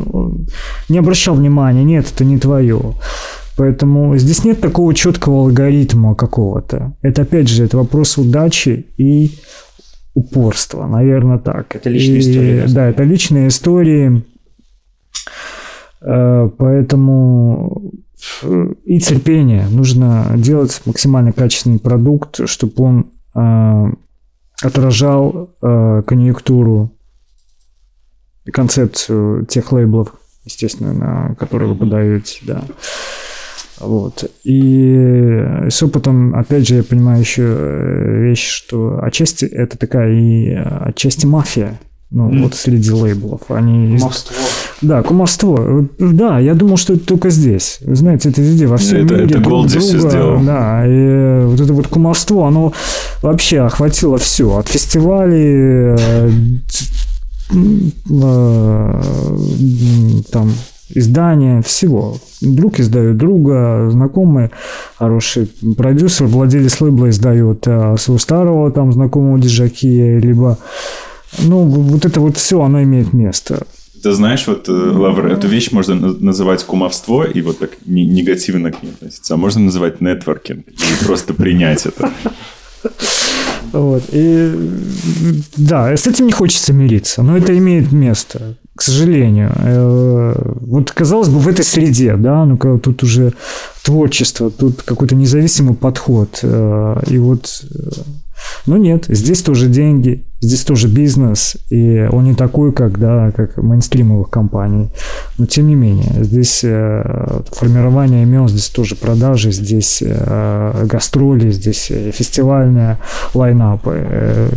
не обращал внимания, нет, это не твое. Поэтому здесь нет такого четкого алгоритма какого-то. Это, опять же, это вопрос удачи и упорства, наверное, так. Это личные истории. Да, это личные истории. Поэтому и терпение. Нужно делать максимально качественный продукт, чтобы он отражал конъюнктуру и концепцию тех лейблов, естественно, на которые вы подаете, да. Вот. И с опытом, опять же, я понимаю еще вещь, что отчасти это такая и отчасти мафия. Ну, вот среди лейблов. Они... Кумовство. Да, кумовство. Да, я думал, что это только здесь. Вы знаете, это везде, во всем мире. Это Голд здесь все сделал. Да, и вот это вот кумовство, оно вообще охватило все. От фестивалей, там, издания, всего. Друг издает друга, знакомые, хороший продюсер, владелец лейбла издает своего старого там знакомого диджаки, либо... Ну, вот это вот все, оно имеет место. Ты знаешь, вот, Лавр, эту вещь можно называть кумовство и вот так негативно к ней относиться, а можно называть нетворкинг и просто принять это. Вот, и да, с этим не хочется мириться, но это имеет место, к сожалению. Вот, казалось бы, в этой среде, да, ну, тут уже творчество, тут какой-то независимый подход, и вот... Но нет, здесь тоже деньги, здесь тоже бизнес, и он не такой, как мейнстримовых компаний. Но тем не менее, здесь формирование имен, здесь тоже продажи, здесь гастроли, здесь фестивальные лайнапы.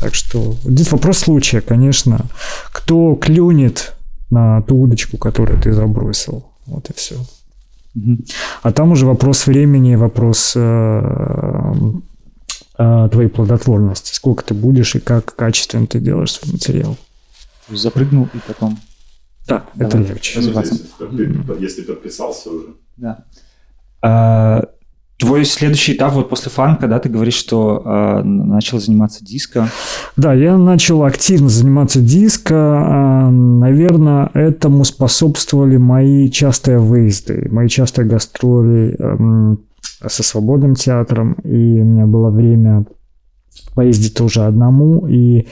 Так что здесь вопрос случая, конечно. Кто клюнет на ту удочку, которую ты забросил? Вот и все. А там уже вопрос времени, вопрос твоей плодотворности. Сколько ты будешь и как качественно ты делаешь свой материал. Запрыгнул и потом... Да, это легче. Если подписался уже. Да. Твой следующий этап вот после фанка, да, ты говоришь, что начал заниматься диско. Да, я начал активно заниматься диско. Наверное, этому способствовали мои частые выезды, мои частые гастроли со свободным театром. И у меня было время поездить тоже одному и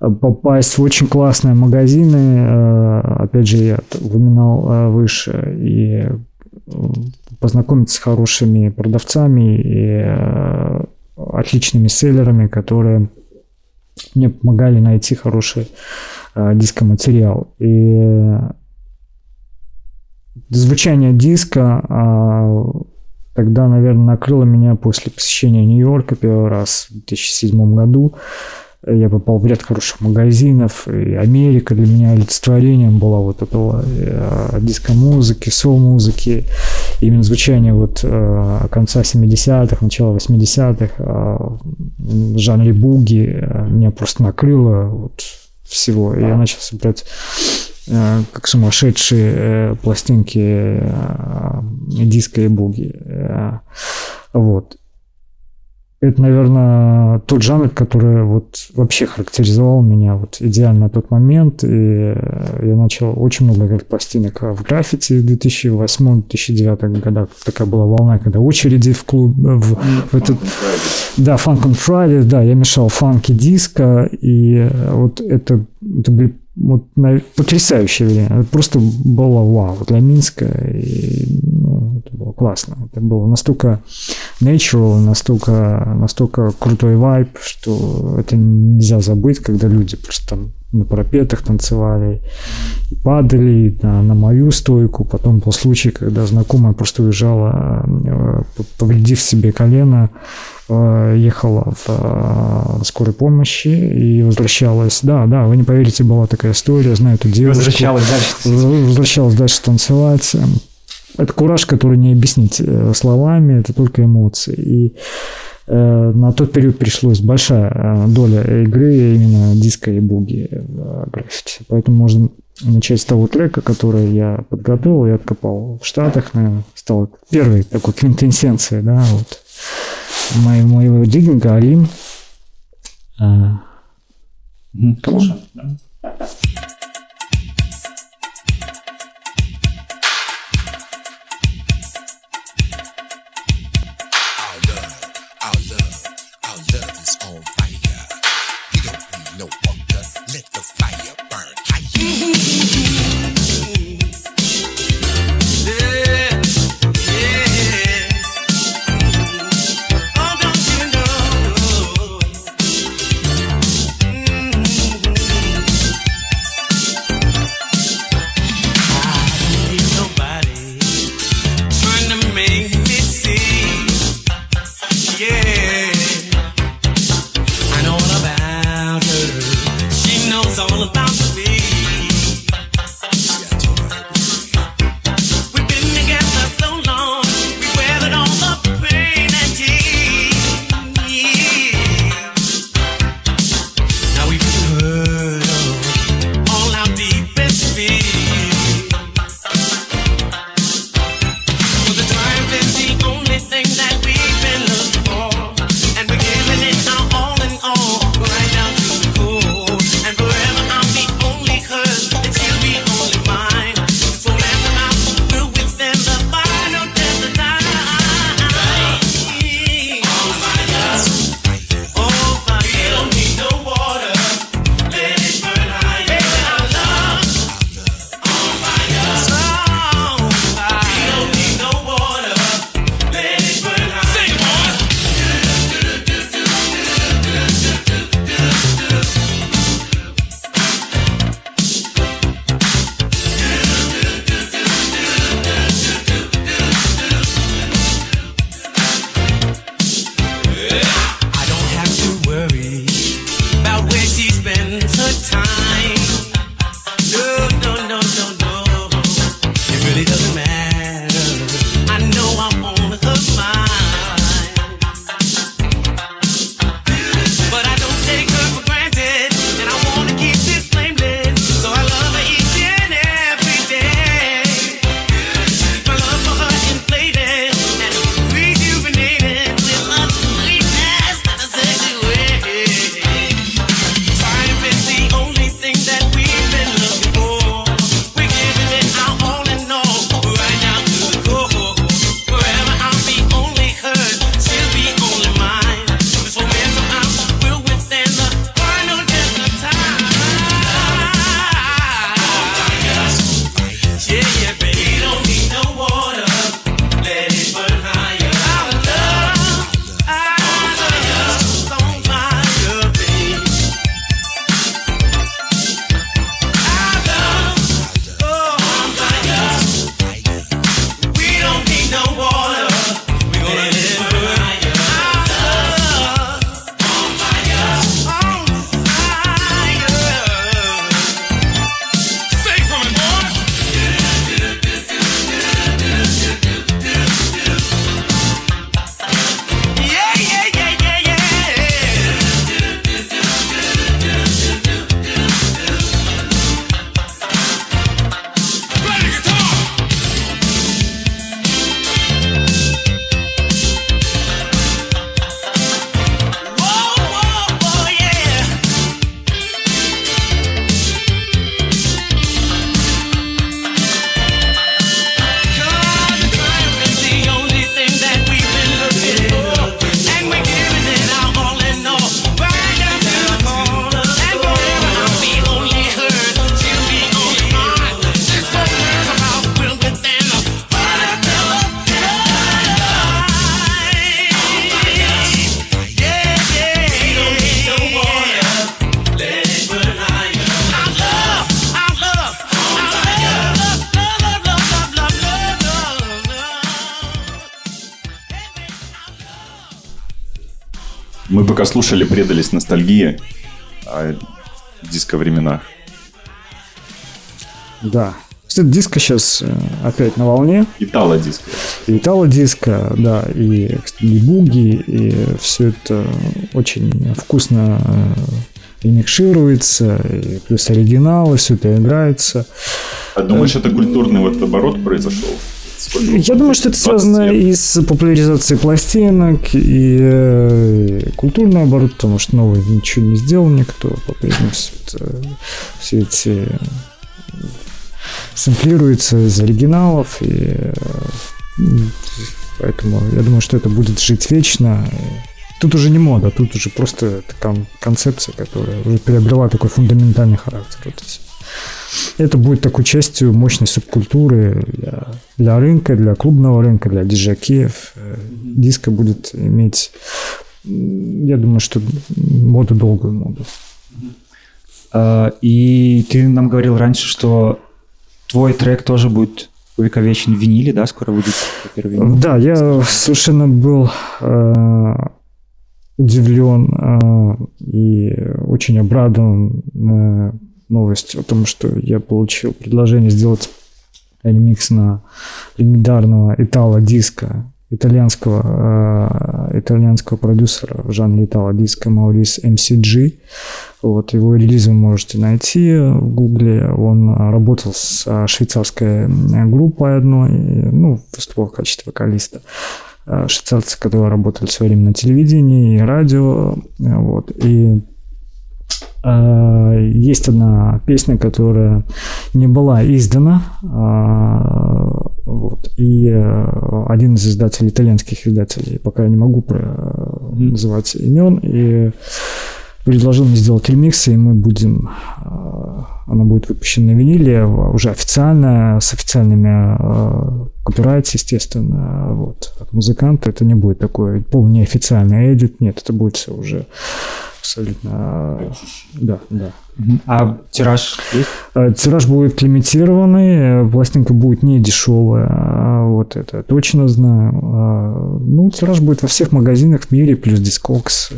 попасть в очень классные магазины. Опять же, я упоминал выше, и познакомиться с хорошими продавцами и отличными селлерами, которые мне помогали найти хороший дискоматериал. И звучание диска тогда, наверное, накрыло меня после посещения Нью-Йорка первый раз в 2007 году. Я попал в ряд хороших магазинов, и Америка для меня олицетворением была вот этого диско-музыки, сол-музыки. Именно звучание вот конца 70-х, начала 80-х, в жанре буги меня просто накрыло вот всего. И я начал собирать как сумасшедшие пластинки диско и буги. Вот. это, наверное, тот жанр, который вот вообще характеризовал меня вот идеально на тот момент. И я начал очень много играть пластинок в граффити в 2008-2009 годах. Такая была волна, когда очереди в клуб... в этот... Да, Funk on Friday, да, я мешал фанк и диско, и вот это были вот потрясающее время. Это просто было вау для Минска. И, ну, это было классно. Это было настолько natural, настолько крутой вайб, что это нельзя забыть, когда люди просто там на парапетах танцевали, и падали на мою стойку. Потом был случай, когда знакомая просто уезжала, повредив себе колено, ехала в скорой помощи и возвращалась. Да, вы не поверите, была такая история, знаю эту девушку. Возвращалась дальше танцевать. Это кураж, который не объяснить словами, это только эмоции. И на тот период пришлось большая доля игры именно диско и буги в граффити. Поэтому можно начать с того трека, который я подготовил, я откопал в Штатах, наверное, стал первой такой квинтэссенцией, да, вот моего диггинга, Алим. Слушай, да. Right. Мы пока слушали, предались ностальгии о диско-временах. Да. Кстати, диско сейчас опять на волне. Итало-диско. Итало-диско, да. И, кстати, буги, и все это очень вкусно и микшируется, и плюс оригиналы, все это играется. А думаешь, это культурный вот оборот произошел? Я думаю, что это связано и с популяризацией пластинок, и культурный оборот, потому что новый ничего не сделал никто, по-прежнему все эти сэмплируются из оригиналов, и поэтому я думаю, что это будет жить вечно. Тут уже не мода, тут уже просто там концепция, которая уже приобрела такой фундаментальный характер. Вот и все. Это будет такой частью мощной субкультуры для рынка, для клубного рынка, для диджакеев. Диско будет иметь, я думаю, что моду, долгую моду. И ты нам говорил раньше, что твой трек тоже будет увековечен в виниле, да? Скоро выйдет первый винил. Да, я совершенно был удивлен и очень обрадован новостью о том, что я получил предложение сделать ремикс на легендарного итало-диско итальянского продюсера в жанре итало-диско Maurice MCG. Вот, его релизы вы можете найти в Гугле. Он работал с швейцарской группой одной, выступал в качестве вокалиста. Швейцарцы, которые работали все время на телевидении и радио. Вот, и есть одна песня, которая не была издана, вот, и один из издателей, итальянских издателей, пока я не могу называть имен, и предложил мне сделать ремикс, и она будет выпущена на виниле уже официально, с официальными копирайтами, естественно, вот, от музыканта. Это не будет такой полунеофициальный эдит, нет, это будет все уже абсолютно. Да. А тираж? Тираж будет лимитированный, пластинка будет не дешевая, вот это я точно знаю. Тираж будет во всех магазинах в мире, плюс Discogs.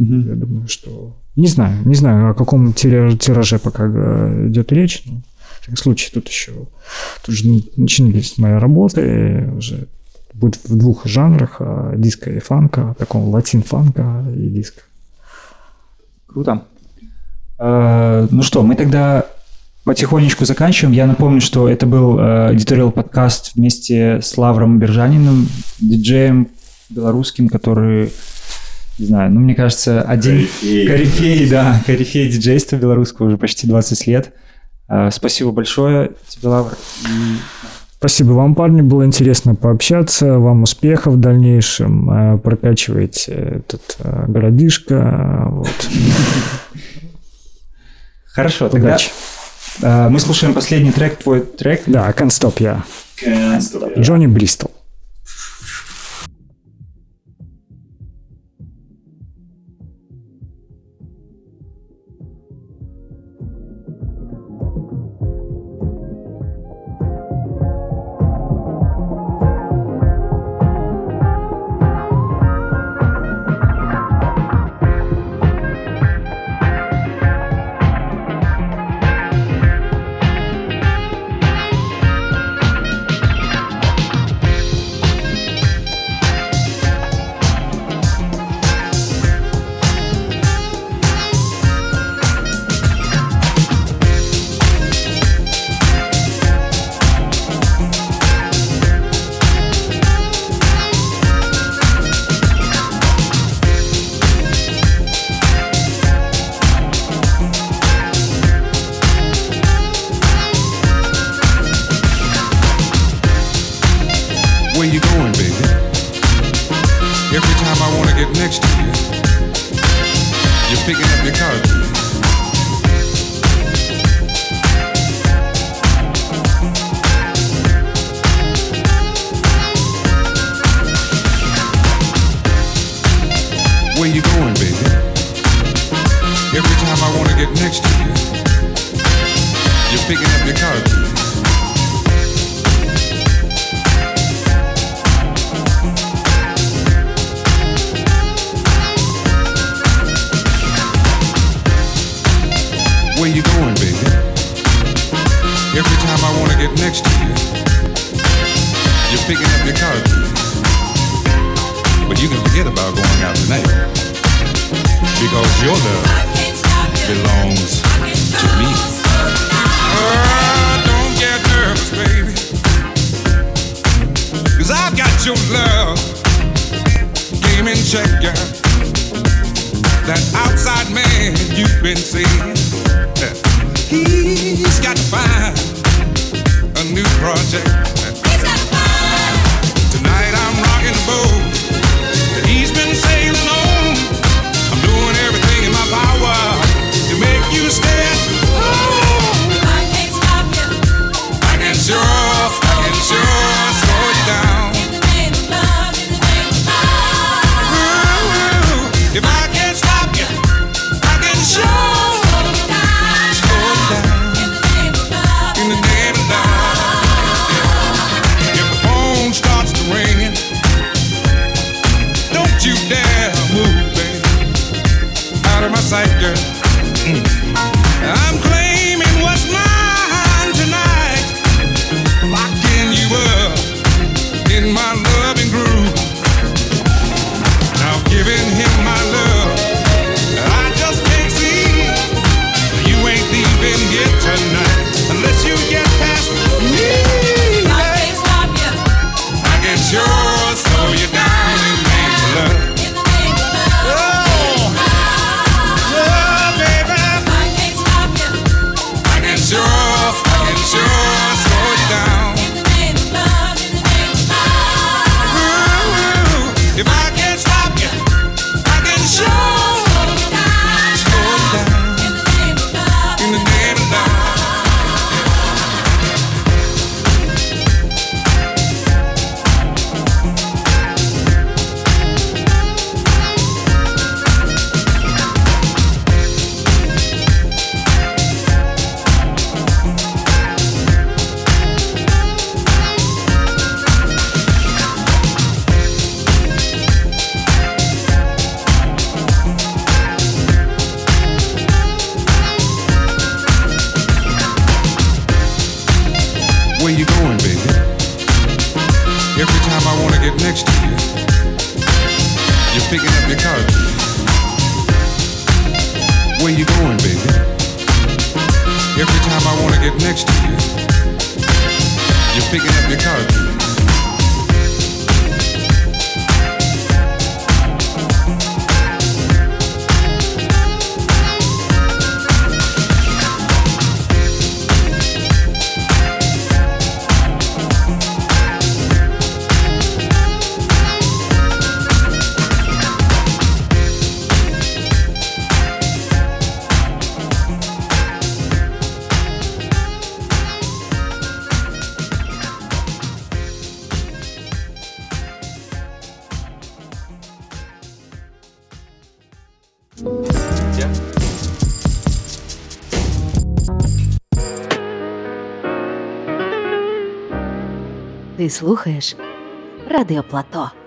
Я думаю, что... Не знаю, о каком тираже пока идет речь. Но, в таком случае, тут же начинались мои работы, уже будет в двух жанрах, диско и фанка, такого латин-фанка и диско. Круто. Ну что, мы тогда потихонечку заканчиваем. Я напомню, что это был editorial подкаст вместе с Лавром Бержаниным, диджеем белорусским, который, не знаю, мне кажется, один корифей диджейства белорусского уже почти 20 лет. Спасибо большое тебе, Лавр. Спасибо вам, парни, было интересно пообщаться, вам успехов в дальнейшем, прокачивайте этот городишко. Вот. Хорошо, удачи. Тогда мы слушаем последний трек, твой трек. Да, Can't Stop Ya. Джонни Бристол. picking up your car keys. But you can forget about going out tonight, because your love belongs to me. Oh, don't get nervous, baby, 'cause I've got your love game in check, yeah. That outside man you've been seeing, he's got to find a new project. He's got to find. Tonight I'm rocking the boat that he's been sailing on. I'm doing everything in my power to make you stay. Oh, I can't stop you. I can sure slow you down. In the name of love, in the name of love. Ooh, if I can't stop you, I can sure. Like girl, I'm claiming what's mine tonight, locking you up in my loving groove. Now giving him my love, I just can't see. You ain't leaving yet tonight unless you get past me. I can't stop you. I can sure slow you down and make love. Ты слушаешь Радио Плато.